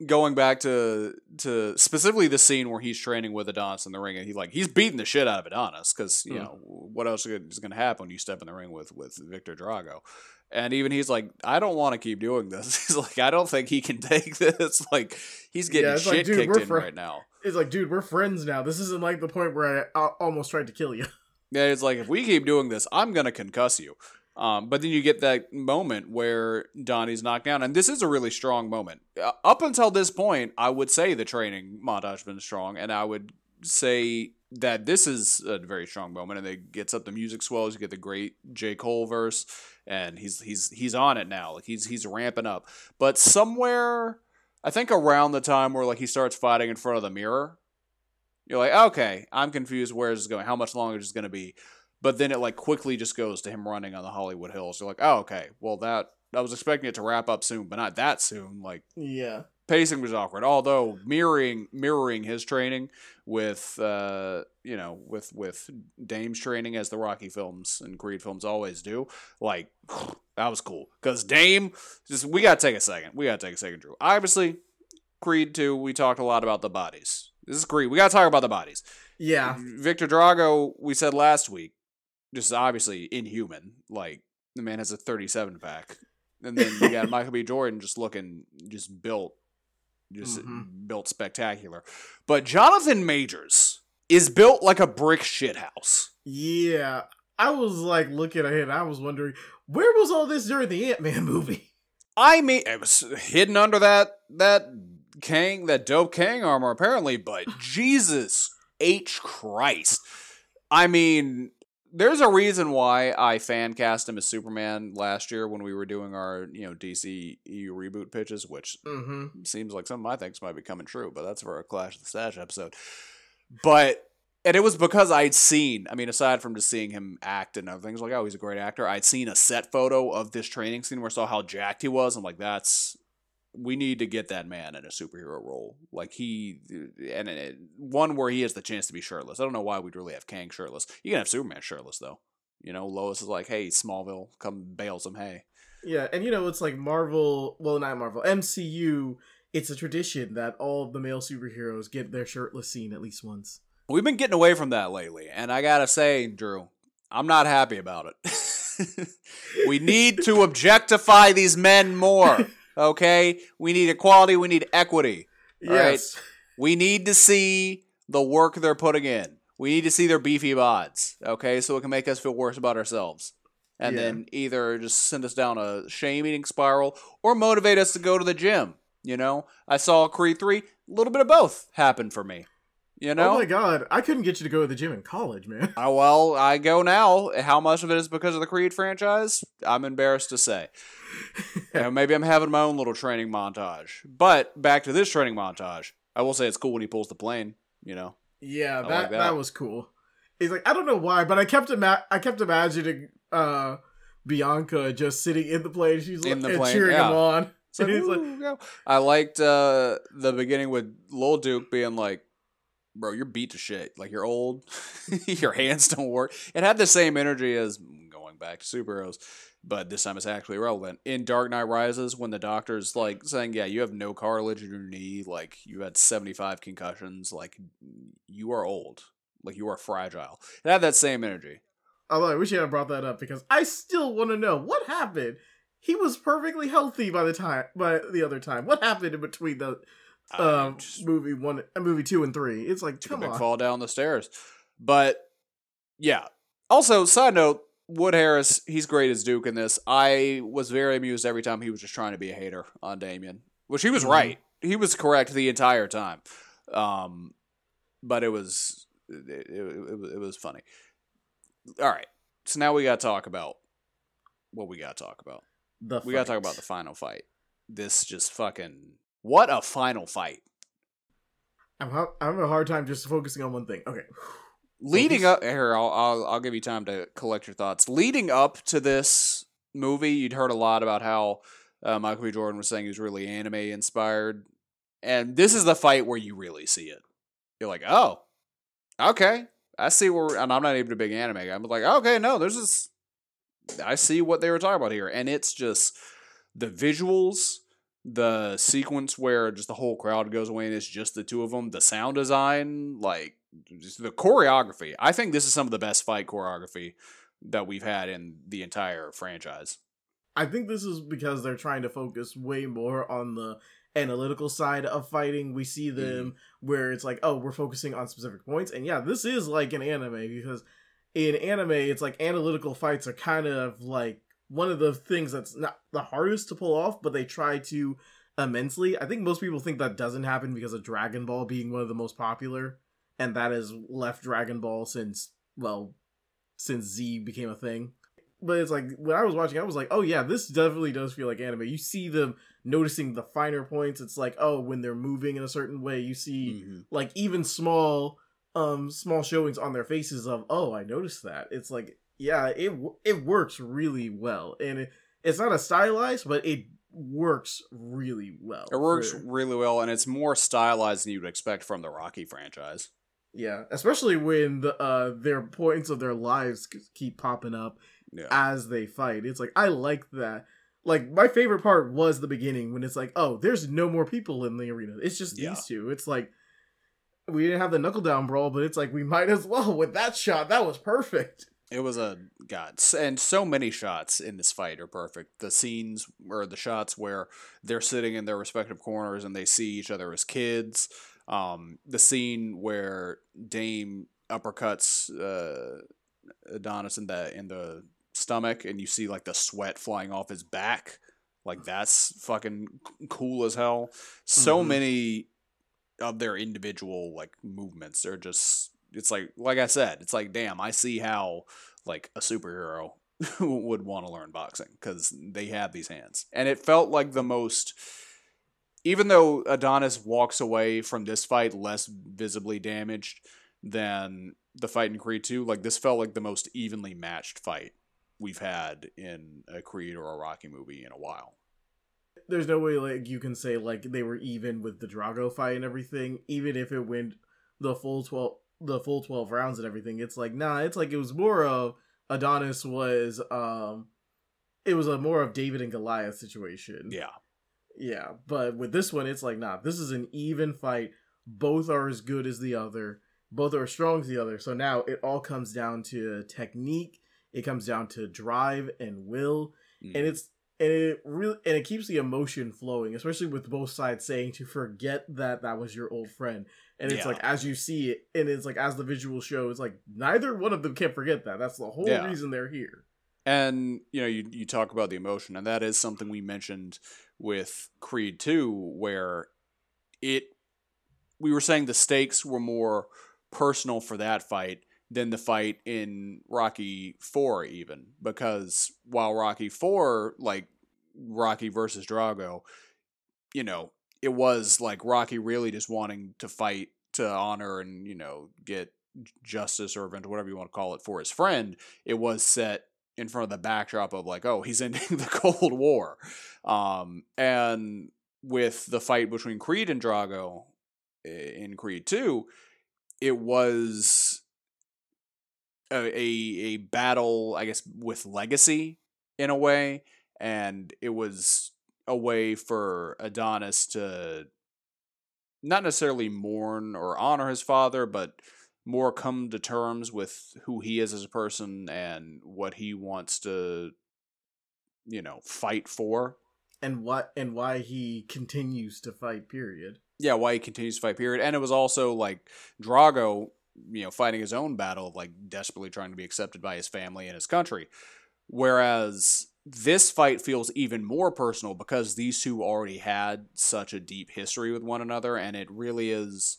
going back to to specifically the scene where he's training with Adonis in the ring, and he like he's beating the shit out of Adonis because you mm. know what else is going to happen when you step in the ring with with Victor Drago. And even he's like, I don't want to keep doing this. He's like, I don't think he can take this. Like, he's getting yeah, shit like, dude, kicked in fr- right now. It's like, dude, we're friends now. This isn't like the point where I almost tried to kill you. Yeah, it's like, if we keep doing this, I'm going to concuss you. Um, but then you get that moment where Donnie's knocked down, and this is a really strong moment. Uh, up until this point, I would say the training montage has been strong, and I would say that this is a very strong moment, and it gets up the music swells. You get the great J. Cole verse, and he's he's he's on it now. Like he's he's ramping up. But somewhere, I think around the time where like he starts fighting in front of the mirror, you're like, okay, I'm confused. Where is this going? How much longer is this going to be? But then it like quickly just goes to him running on the Hollywood Hills. You're like, oh, okay. Well, that I was expecting it to wrap up soon, but not that soon. Like, yeah, pacing was awkward. Although mirroring mirroring his training with uh, you know with with Dame's training, as the Rocky films and Creed films always do. Like, that was cool because Dame just we gotta take a second. We gotta take a second, Drew. Obviously, Creed two. We talked a lot about the bodies. This is Creed. We gotta talk about the bodies. Yeah, Victor Drago. We said last week. Just obviously inhuman. Like, the man has a thirty-seven pack. And then you got Michael B. Jordan just looking, just built, just mm-hmm. built spectacular. But Jonathan Majors is built like a brick shithouse. Yeah. I was like looking at him. I was wondering, where was all this during the Ant-Man movie? I mean, it was hidden under that, that Kang, that dope Kang armor apparently, but Jesus H. Christ. I mean... There's a reason why I fan cast him as Superman last year when we were doing our, you know, D C E U reboot pitches, which mm-hmm. seems like something I think might be coming true, but that's for a Clash of the Stash episode. But, and it was because I'd seen, I mean, aside from just seeing him act and other things, like, oh, he's a great actor, I'd seen a set photo of this training scene where I saw how jacked he was. I'm like, that's, we need to get that man in a superhero role. Like, he, and it, one where he has the chance to be shirtless. I don't know why we'd really have Kang shirtless. You can have Superman shirtless, though. You know, Lois is like, hey, Smallville, come bail some hay. Yeah, and you know, it's like Marvel, well, not Marvel, M C U, it's a tradition that all of the male superheroes get their shirtless scene at least once. We've been getting away from that lately, and I gotta say, Drew, I'm not happy about it. We need to objectify these men more. Okay, we need equality, we need equity. Yes. Right? We need to see the work they're putting in. We need to see their beefy bods, okay, so it can make us feel worse about ourselves. And yeah. then either just send us down a shame-eating spiral or motivate us to go to the gym, you know? I saw Creed three, a little bit of both happen for me, you know? Oh my god, I couldn't get you to go to the gym in college, man. I, well, I go now. How much of it is because of the Creed franchise? I'm embarrassed to say. You know, maybe I'm having my own little training montage. But back to this training montage, I will say it's cool when he pulls the plane, you know? Yeah, that, like that. that was cool. He's like, I don't know why, but I kept ima- I kept imagining uh, Bianca just sitting in the plane. She's in like, the plane, cheering yeah. him on. So like, like, yeah. I liked uh, the beginning with Lil Duke being like, bro, you're beat to shit. Like, you're old. Your hands don't work. It had the same energy as going back to superheroes. But this time it's actually relevant. In Dark Knight Rises, when the doctor's like saying, yeah, you have no cartilage in your knee, like you had seventy-five concussions, like you are old, like you are fragile. It had that same energy. Although I wish you hadn't brought that up because I still want to know what happened. He was perfectly healthy by the time, by the other time. What happened in between the uh, movie one, uh, movie two and three? It's like, come on. Took a big fall down the stairs. But yeah. Also, side note, Wood Harris, he's great as Duke in this. I was very amused every time he was just trying to be a hater on Damian, which he was right. He was correct the entire time. Um, but it was, it, it, it was funny. All right. So now we got to talk about what we got to talk about. The we got to talk about the final fight. This just fucking, what a final fight. I'm, ha- I'm having a hard time just focusing on one thing. Okay. Leading up here, I'll, I'll I'll give you time to collect your thoughts. Leading up to this movie, you'd heard a lot about how uh, Michael B. Jordan was saying he was really anime inspired, and this is the fight where you really see it. You're like, oh, okay, I see where. And I'm not even a big anime guy. I'm like, okay, no, there's this. I see what they were talking about here, and it's just the visuals, the sequence where just the whole crowd goes away, and it's just the two of them. The sound design, like. The choreography. I think this is some of the best fight choreography that we've had in the entire franchise. I think this is because they're trying to focus way more on the analytical side of fighting. We see them mm. where it's like, oh, we're focusing on specific points. And yeah, this is like an anime because in anime, it's like analytical fights are kind of like one of the things that's not the hardest to pull off, but they try to immensely. I think most people think that doesn't happen because of Dragon Ball being one of the most popular, and that has left Dragon Ball since, well, since Z became a thing. But it's like, when I was watching, I was like, oh yeah, this definitely does feel like anime. You see them noticing the finer points. It's like, oh, when they're moving in a certain way, you see, mm-hmm. like, even small, um, small showings on their faces of, oh, I noticed that. It's like, yeah, it it works really well. And it, it's not a stylized, but it works really well. It works for... really well, and it's more stylized than you'd expect from the Rocky franchise. Yeah, especially when the, uh, their points of their lives keep popping up. Yeah. As they fight, it's like, I like that. Like, my favorite part was the beginning, when it's like, oh, there's no more people in the arena, it's just yeah. these two. It's like, we didn't have the knuckle down brawl, but it's like, we might as well with that shot. That was perfect. It was a god, and so many shots in this fight are perfect. The scenes, or the shots where they're sitting in their respective corners and they see each other as kids, um the scene where Dame uppercuts uh Adonis in the in the stomach, and you see, like, the sweat flying off his back. Like, that's fucking cool as hell. So mm-hmm. many of their individual, like, movements are just, it's like, like I said, it's like, damn, I see how, like, a superhero would want to learn boxing, because they have these hands. And it felt like the most, even though Adonis walks away from this fight less visibly damaged than the fight in Creed two, like, this felt like the most evenly matched fight we've had in a Creed or a Rocky movie in a while. There's no way, like, you can say, like, they were even with the Drago fight and everything, even if it went the full twelve the full twelve rounds and everything. It's like, nah, it's like, it was more of Adonis was um it was a more of David and Goliath situation. Yeah. Yeah. But with this one, it's like, nah, this is an even fight. Both are as good as the other. Both are as strong as the other. So now it all comes down to technique. It comes down to drive and will, mm. and it's and it really and it keeps the emotion flowing, especially with both sides saying to forget that that was your old friend. And it's yeah. like, as you see it, and it's like, as the visual shows, like, neither one of them can forget that. That's the whole yeah. reason they're here. And, you know, you you talk about the emotion, and that is something we mentioned with Creed two, where it we were saying the stakes were more personal for that fight than the fight in Rocky four, even, because while Rocky four, like, Rocky versus Drago, you know, it was like Rocky really just wanting to fight to honor and, you know, get justice or revenge, whatever you want to call it, for his friend. It was set in front of the backdrop of, like, oh, he's ending the Cold War. Um, and with the fight between Creed and Drago in Creed two, it was a, a a battle, I guess, with legacy in a way, and it was a way for Adonis to not necessarily mourn or honor his father, but more come to terms with who he is as a person and what he wants to, you know, fight for, and what and why he continues to fight. Period. Yeah, why he continues to fight, period. And it was also, like, Drago, you know, fighting his own battle, like, desperately trying to be accepted by his family and his country. Whereas this fight feels even more personal because these two already had such a deep history with one another, and it really is,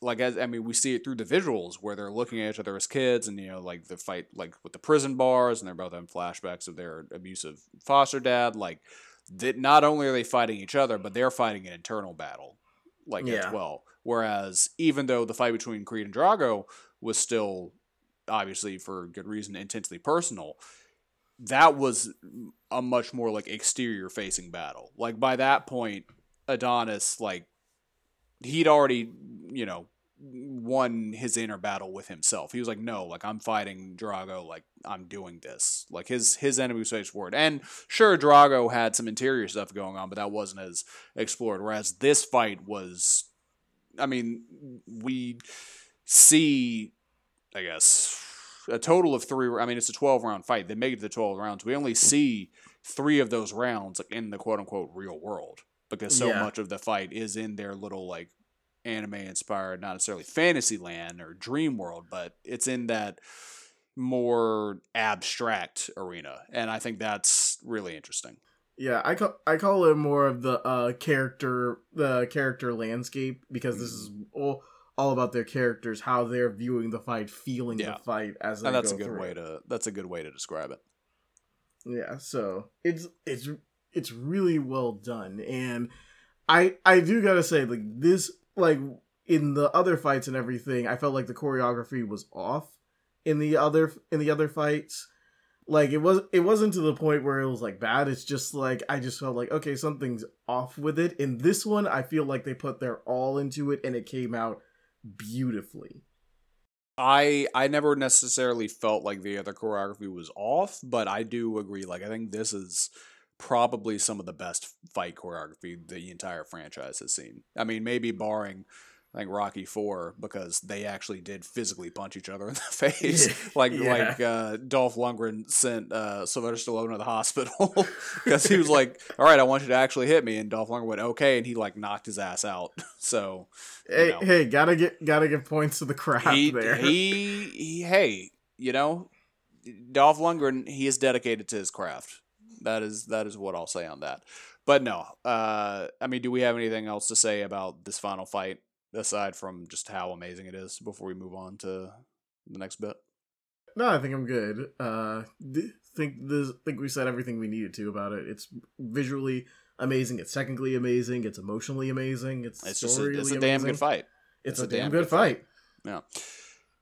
like, as I mean, we see it through the visuals where they're looking at each other as kids, and, you know, like, the fight, like, with the prison bars, and they're both in flashbacks of their abusive foster dad. Like, that not only are they fighting each other, but they're fighting an internal battle. Like, yeah. as well. Whereas, even though the fight between Creed and Drago was still, obviously, for good reason, intensely personal, that was a much more, like, exterior-facing battle. Like, by that point, Adonis, like, he'd already, you know, won his inner battle with himself. He was like, no, like, I'm fighting Drago, like, I'm doing this. Like, his his enemy's face word. And sure, Drago had some interior stuff going on, but that wasn't as explored. Whereas this fight was, I mean, we see, I guess, a total of three. I mean, it's a twelve round fight. They made it the twelve rounds. We only see three of those rounds, like, in the quote unquote real world, because so yeah. much of the fight is in their little, like, anime inspired, not necessarily fantasy land or dream world, but it's in that more abstract arena, and I think that's really interesting. Yeah, I call I call it more of the uh, character the character landscape, because this is all, all about their characters, how they're viewing the fight, feeling yeah. the fight as they go through. And that's a good way to that's a good way to describe it. Yeah, so it's it's it's really well done, and I I do gotta say, like this, like in the other fights and everything, I felt like the choreography was off in the other in the other fights. Like it was, it wasn't to the point where it was like bad. It's just like I just felt like, okay, something's off with it. In this one, I feel like they put their all into it, and it came out beautifully. I I never necessarily felt like the other choreography was off, but I do agree. Like I think this is probably some of the best fight choreography the entire franchise has seen. I mean, maybe barring, I think, Rocky four, because they actually did physically punch each other in the face. Yeah. Like yeah. like uh, Dolph Lundgren sent uh, Sylvester Stallone to the hospital because he was like, all right, I want you to actually hit me. And Dolph Lundgren went, okay. And he like knocked his ass out. So, hey, know. hey, gotta get, gotta give points to the crowd he, there. He, he, hey, you know, Dolph Lundgren, he is dedicated to his craft. That is, that is what I'll say on that. But no, uh, I mean, do we have anything else to say about this final fight, aside from just how amazing it is, before we move on to the next bit? No, I think I'm good. Uh, th- think this, think we said everything we needed to about it. It's visually amazing. It's technically amazing. It's emotionally amazing. It's it's just a, it's a damn good fight. It's, it's a, a damn, damn good, good fight. fight. Yeah,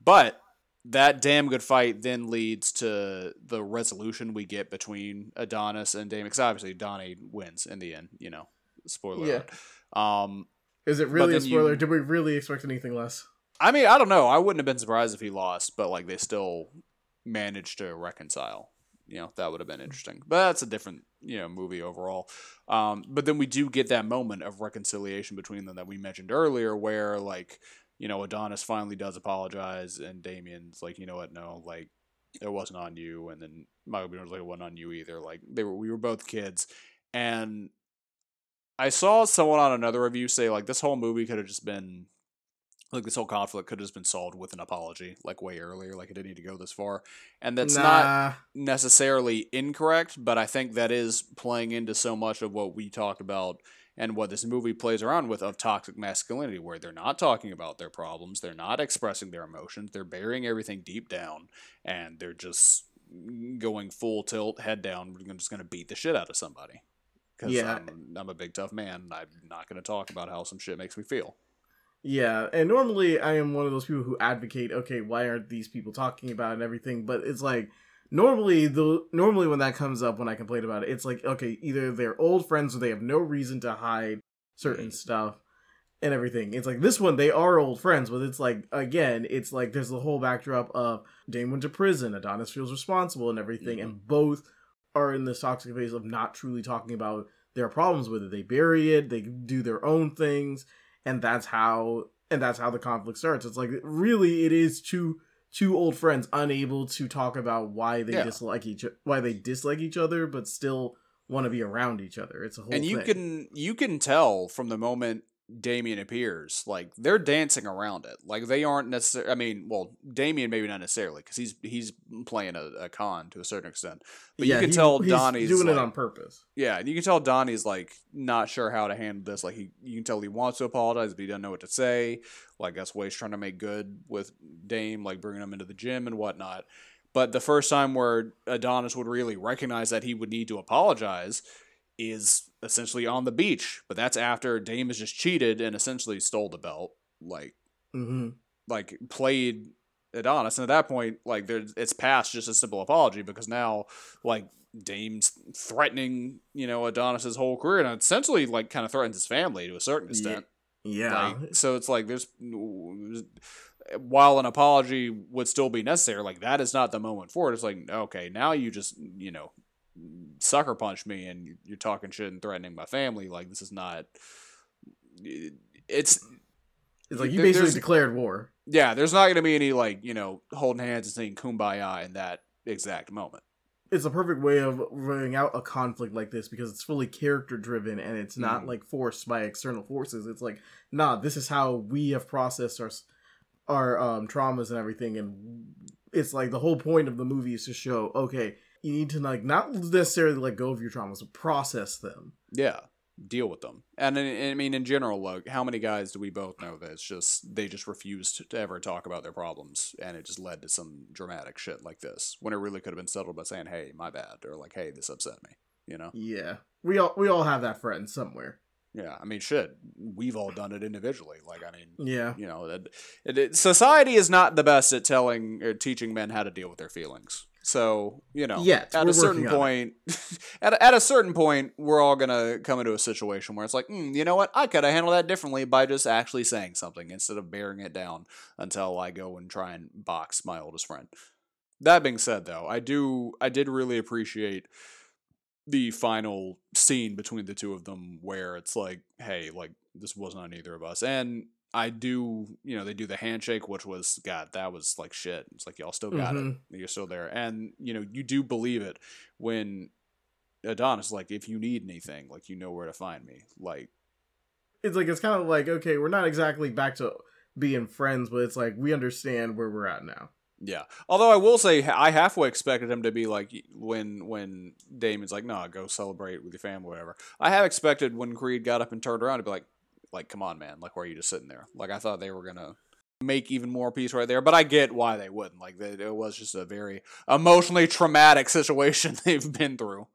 but that damn good fight then leads to the resolution we get between Adonis and Damian. Because obviously, Donnie wins in the end. You know, spoiler yeah. alert. Um. Is it really a spoiler? You, Did we really expect anything less? I mean, I don't know. I wouldn't have been surprised if he lost, but like they still managed to reconcile. You know, that would have been interesting. But that's a different, you know, movie overall. Um, but then we do get that moment of reconciliation between them that we mentioned earlier, where like, you know, Adonis finally does apologize, and Damian's like, you know what, no, like it wasn't on you, and then Michael B. Jordan's like, it wasn't on you either. Like they were, we were both kids, and I saw someone on another review say, like, this whole movie could have just been, like, this whole conflict could have just been solved with an apology, like, way earlier. Like, it didn't need to go this far. And that's nah. not necessarily incorrect, but I think that is playing into so much of what we talked about and what this movie plays around with of toxic masculinity, where they're not talking about their problems, they're not expressing their emotions, they're burying everything deep down, and they're just going full tilt, head down, we're just going to beat the shit out of somebody. Because yeah. I'm, I'm a big, tough man, and I'm not going to talk about how some shit makes me feel. Yeah, and normally I am one of those people who advocate, okay, why aren't these people talking about it and everything? But it's like, normally the normally when that comes up, when I complain about it, it's like, okay, either they're old friends or they have no reason to hide certain mm. stuff and everything. It's like, this one, they are old friends, but it's like, again, it's like there's the whole backdrop of Dame went to prison, Adonis feels responsible and everything, mm-hmm. and both are in this toxic phase of not truly talking about their problems with it. They bury it, they do their own things, and that's how and that's how the conflict starts. It's like, really, it is two two old friends unable to talk about why they yeah. dislike each why they dislike each other, but still want to be around each other. It's a whole thing. And you thing. can you can tell from the moment Damian appears, like they're dancing around it. Like they aren't necessarily, I mean, well, Damian maybe not necessarily, because he's he's playing a, a con to a certain extent, but yeah, you can he, tell Donnie's doing like, it on purpose. Yeah, and you can tell Donnie's like not sure how to handle this. Like he, you can tell he wants to apologize, but he doesn't know what to say. Like that's why he's trying to make good with Dame, like bringing him into the gym and whatnot. But the first time where Adonis would really recognize that he would need to apologize is essentially on the beach, but that's after Dame has just cheated and essentially stole the belt, like, mm-hmm. like played Adonis. And at that point, like, there's it's past just a simple apology, because now, like, Dame's threatening, you know, Adonis's whole career, and essentially, like, kind of threatens his family to a certain extent. Yeah. Like, so it's like there's, while an apology would still be necessary, like that is not the moment for it. It's like, okay, now you just, you know, sucker punch me and you're talking shit and threatening my family. Like this is not it's it's like you there, basically declared war. Yeah, there's not going to be any like, you know, holding hands and saying kumbaya in that exact moment. It's a perfect way of running out a conflict like this, because it's fully character driven and it's not mm. like forced by external forces. It's like, nah, this is how we have processed our our um, traumas and everything. And it's like the whole point of the movie is to show, okay, you need to like not necessarily let go of your traumas, but process them. Yeah. Deal with them. And I mean, in general, like, how many guys do we both know that it's just, they just refused to ever talk about their problems, and it just led to some dramatic shit like this, when it really could have been settled by saying, hey, my bad, or like, hey, this upset me, you know? Yeah. We all, we all have that friend somewhere. Yeah. I mean, shit, we've all done it individually. Like, I mean, yeah, you know, it, it, it, society is not the best at telling or teaching men how to deal with their feelings. So, you know, yeah, at a certain point, at, at a certain point, we're all going to come into a situation where it's like, mm, you know what, I could have handled that differently by just actually saying something instead of bearing it down until I go and try and box my oldest friend. That being said, though, I do, I did really appreciate the final scene between the two of them where it's like, hey, like, this wasn't on either of us. And I do, you know, they do the handshake, which was, God, that was like shit. It's like, y'all still got mm-hmm. it. You're still there. And, you know, you do believe it when Adonis, like, if you need anything, like, you know where to find me. Like, it's like, it's kind of like, okay, we're not exactly back to being friends, but it's like, we understand where we're at now. Yeah. Although I will say, I halfway expected him to be like, when when Damian's like, no, go celebrate with your family, whatever. I have expected when Creed got up and turned around to be like, like, come on, man. Like, why are you just sitting there? Like, I thought they were going to make even more peace right there. But I get why they wouldn't. Like, they, it was just a very emotionally traumatic situation they've been through.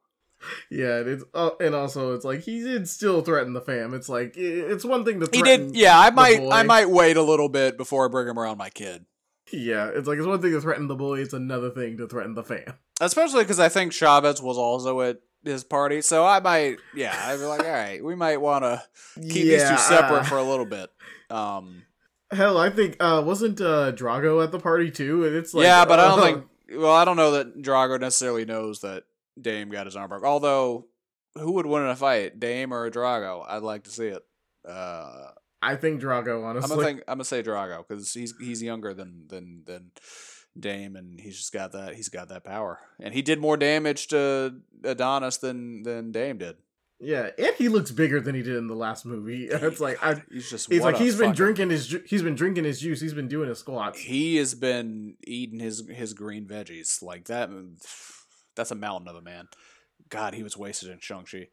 Yeah, and, it's, uh, and also it's like, he did still threaten the fam. It's like, it's one thing to threaten. He did, yeah, I might, I might wait a little bit before I bring him around my kid. Yeah, it's like, it's one thing to threaten the bully. It's another thing to threaten the fam. Especially because I think Chavez was also at his party, so I might, yeah, I'd be like, all right, we might want to keep yeah, these two separate uh, for a little bit. Um, hell, I think uh, wasn't uh, Drago at the party too? And it's like, yeah, but uh, I don't think. Well, I don't know that Drago necessarily knows that Dame got his arm broken. Although, who would win in a fight, Dame or Drago? I'd like to see it. Uh, I think Drago. Honestly, I'm gonna, think, I'm gonna say Drago because he's he's younger than than than. Dame, and he's just got that he's got that power, and he did more damage to Adonis than than Dame did. Yeah, and he looks bigger than he did in the last movie. It's like I, he's just it's like he's been drinking his ju- he's been drinking his juice. He's been doing his squats. He has been eating his his green veggies like that. That's a mountain of a man. God, he was wasted in Shang-Chi.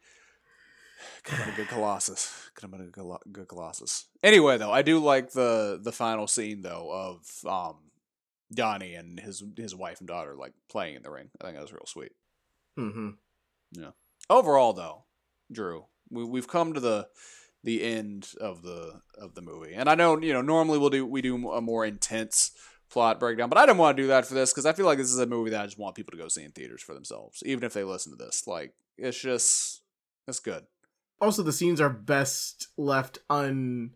Could have been a good Colossus. Could have been a good, good Colossus. Anyway, though, I do like the the final scene though of um. Donnie and his his wife and daughter like playing in the ring. I think that was real sweet. Mm-hmm. Yeah. Overall, though, Drew, we we've come to the the end of the of the movie, and I know you know normally we'll do we do a more intense plot breakdown, but I didn't want to do that for this because I feel like this is a movie that I just want people to go see in theaters for themselves, even if they listen to this. Like it's just it's good. Also, the scenes are best left un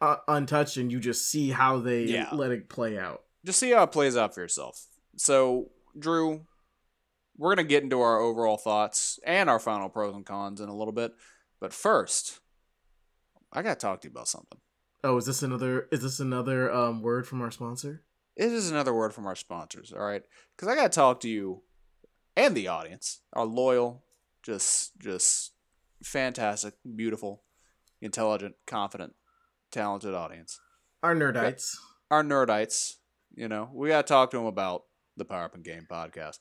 uh, untouched, and you just see how they yeah. let it play out. Just see how it plays out for yourself. So, Drew, we're going to get into our overall thoughts and our final pros and cons in a little bit. But first, I got to talk to you about something. Oh, is this another is this another um, word from our sponsor? It is another word from our sponsors, all right? Because I got to talk to you and the audience, our loyal, just just fantastic, beautiful, intelligent, confident, talented audience. Our nerdites. Our nerdites. You know, we got to talk to them about the Power Up and Game podcast.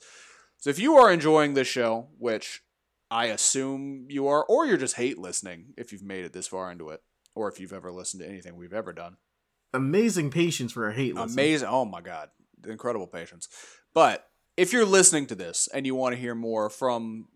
So if you are enjoying this show, which I assume you are, or you're just hate listening if you've made it this far into it, or if you've ever listened to anything we've ever done. Amazing patience for a hate listener. Amazing. Oh, my God. Incredible patience. But if you're listening to this and you want to hear more from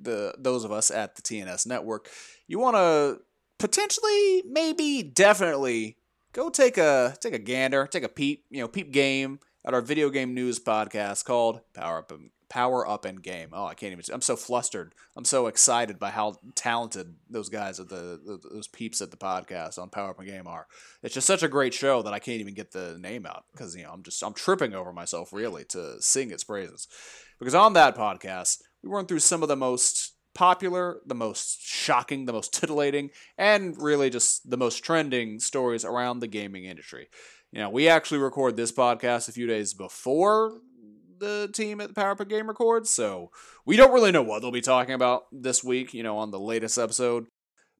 the those of us at the T N S Network, you want to potentially, maybe, definitely... Go take a take a gander, take a peep, you know, peep game at our video game news podcast called Power Up and Power Up and Game. Oh, I can't even. I'm so flustered. I'm so excited by how talented those guys at the those peeps at the podcast on Power Up and Game are. It's just such a great show that I can't even get the name out because you know I'm just I'm tripping over myself really to sing its praises. Because on that podcast, we run through some of the most popular, the most shocking, the most titillating, and really just the most trending stories around the gaming industry. You know, we actually record this podcast a few days before the team at the Power Up Game records, so we don't really know what they'll be talking about this week, you know, on the latest episode.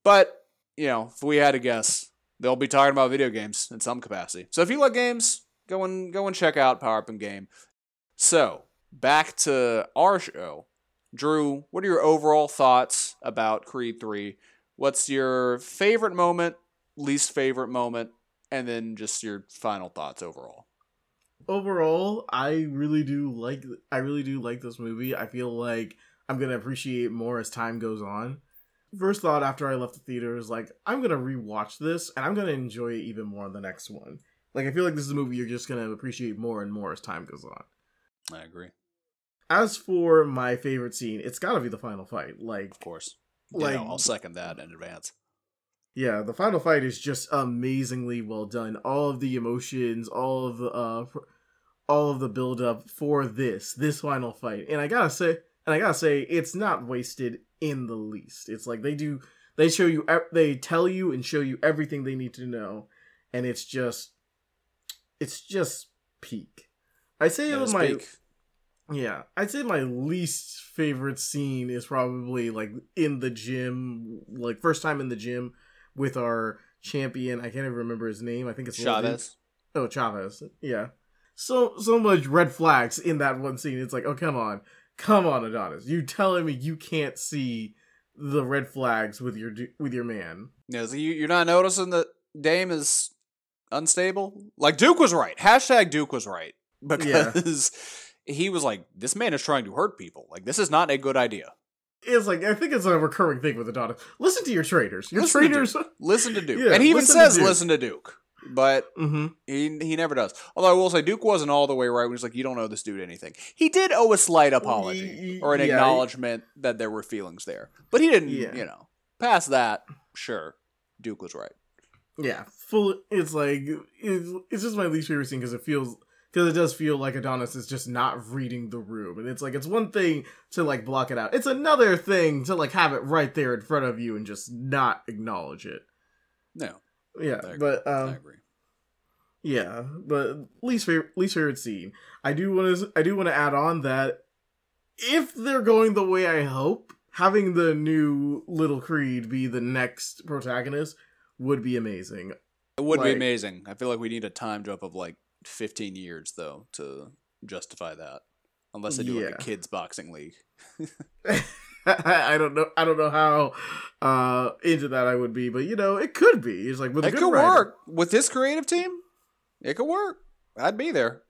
But, you know, if we had to guess, they'll be talking about video games in some capacity. So if you like games, go and go and check out Power Up and Game. So back to our show. Drew, what are your overall thoughts about Creed three? What's your favorite moment, least favorite moment, and then just your final thoughts overall? Overall, I really do like I really do like this movie. I feel like I'm going to appreciate more as time goes on. First thought after I left the theater is like, I'm going to rewatch this and I'm going to enjoy it even more in the next one. Like, I feel like this is a movie you're just going to appreciate more and more as time goes on. I agree. As for my favorite scene, it's got to be the final fight. Like, of course. Yeah, like, I'll second that in advance. Yeah, the final fight is just amazingly well done. All of the emotions, all of the uh, all of the build up for this this final fight, and I gotta say, and I gotta say, it's not wasted in the least. It's like they do, they show you, they tell you and show you everything they need to know, and it's just, it's just peak. I say it was my. Peak. Yeah, I'd say my least favorite scene is probably, like, in the gym, like, first time in the gym with our champion. I can't even remember his name. I think it's... Chavez. Oh, Chavez. Yeah. So, so much red flags in that one scene. It's like, oh, come on. Come on, Adonis. You telling me you can't see the red flags with your with your man? Yeah, so you, you're not noticing that Dame is unstable? Like, Duke was right. Hashtag Duke was right. Because... Yeah. He was like, this man is trying to hurt people. Like, this is not a good idea. It's like, I think it's a recurring thing with Adonis. Listen to your traitors. Your listen traitors. To listen to Duke. Yeah, and he even says, listen to Duke. But mm-hmm. he he never does. Although I will say, Duke wasn't all the way right when he's like, you don't owe this dude anything. He did owe a slight apology or an yeah, acknowledgement he... that there were feelings there. But he didn't, yeah. you know, past that, sure, Duke was right. Yeah. full. It's like, it's, it's just my least favorite scene because it feels... Because it does feel like Adonis is just not reading the room. And it's like, it's one thing to, like, block it out. It's another thing to, like, have it right there in front of you and just not acknowledge it. No. Yeah, I but... Um, I agree. Yeah, but least favorite, least favorite scene. I do want to I do want to add on that if they're going the way I hope, having the new Little Creed be the next protagonist would be amazing. It would like, be amazing. I feel like we need a time jump of, like, fifteen years though to justify that, unless they do yeah. like a kids boxing league. I don't know. I don't know how uh, into that I would be, but you know, it could be. It's like with it a good could writer, work with this creative team. It could work. I'd be there.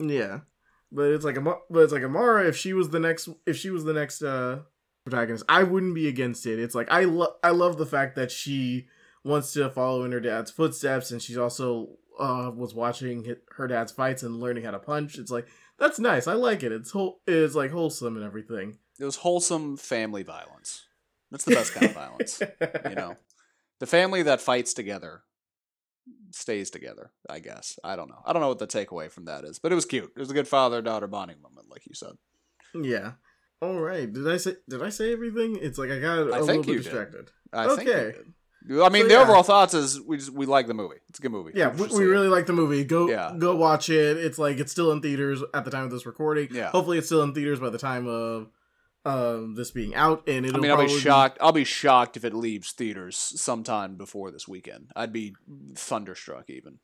Yeah, but it's like but it's like Amara. If she was the next, if she was the next uh, protagonist, I wouldn't be against it. It's like I love. I love the fact that she wants to follow in her dad's footsteps, and she's also. Uh, was watching his, her dad's fights and learning how to punch. It's like, that's nice. I like it. It's whole. It's like wholesome and everything. It was wholesome family violence. That's the best kind of violence. You know, the family that fights together stays together, I guess. I don't know. I don't know what the takeaway from that is, but it was cute. It was a good father-daughter bonding moment, like you said. Yeah. All right. Did I say, did I say everything? It's like, I got a I little bit distracted. Did. I okay. think you did. I mean, so, the yeah. overall thoughts is we just we like the movie. It's a good movie. Yeah, we, we really like the movie. Go yeah. go watch it. It's like it's still in theaters at the time of this recording. Yeah. Hopefully, it's still in theaters by the time of um, this being out. And it'll I mean, I'll be shocked. Be... I'll be shocked if it leaves theaters sometime before this weekend. I'd be thunderstruck even.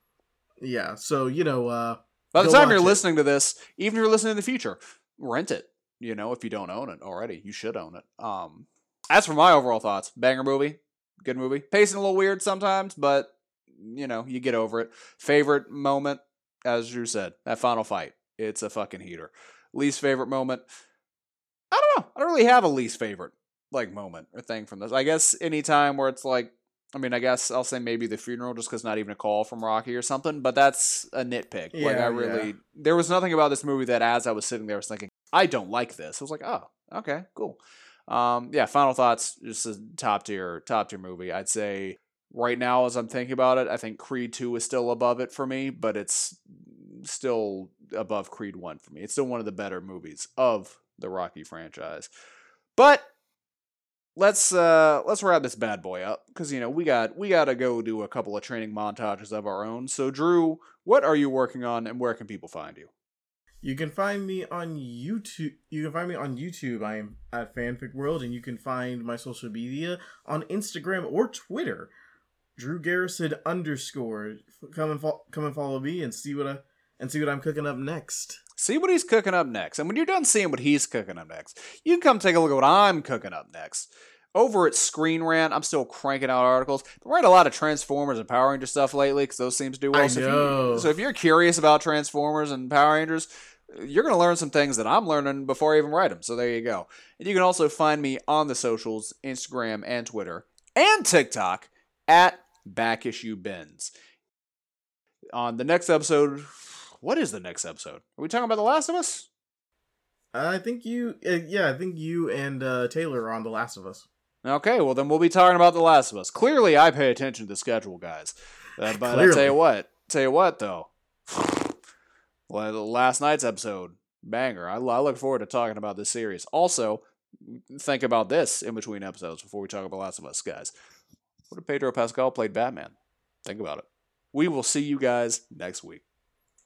Yeah. So you know, uh, by the time you're it. listening to this, even if you're listening in the future, rent it. You know, if you don't own it already, you should own it. Um, as for my overall thoughts, banger movie. Good movie. Pacing a little weird sometimes, but, you know, you get over it. Favorite moment, as Drew said, that final fight. It's a fucking heater. Least favorite moment. I don't know. I don't really have a least favorite, like, moment or thing from this. I guess any time where it's like, I mean, I guess I'll say maybe the funeral just because not even a call from Rocky or something, but that's a nitpick. Yeah, like, I really, yeah. there was nothing about this movie that as I was sitting there, I was thinking, I don't like this. I was like, oh, okay, cool. Um, yeah, final thoughts, just a top tier, top tier movie. I'd say right now, as I'm thinking about it, I think Creed two is still above it for me, but it's still above Creed one for me. It's still one of the better movies of the Rocky franchise, but let's, uh, let's wrap this bad boy up. Cause you know, we got, we got to go do a couple of training montages of our own. So Drew, what are you working on and where can people find you? You can find me on YouTube. You can find me on YouTube. I am at Fanfic World, and you can find my social media on Instagram or Twitter. Drew Garrison underscore. Come and fo- come and follow me and see what I and see what I'm cooking up next. See what he's cooking up next. And when you're done seeing what he's cooking up next, you can come take a look at what I'm cooking up next. Over at Screen Rant, I'm still cranking out articles. I write a lot of Transformers and Power Rangers stuff lately because those seem to do well. I so, know. If you, so if you're curious about Transformers and Power Rangers, you're going to learn some things that I'm learning before I even write them. So there you go. And you can also find me on the socials, Instagram and Twitter and TikTok at BackIssueBins. On the next episode, what is the next episode? Are we talking about The Last of Us? I think you, uh, yeah, I think you and uh, Taylor are on The Last of Us. Okay, well then we'll be talking about The Last of Us. Clearly, I pay attention to the schedule, guys. Uh, but I tell you what, tell you what though, last night's episode, banger. I, I look forward to talking about this series. Also, think about this in between episodes before we talk about The Last of Us, guys. What if Pedro Pascal played Batman? Think about it. We will see you guys next week.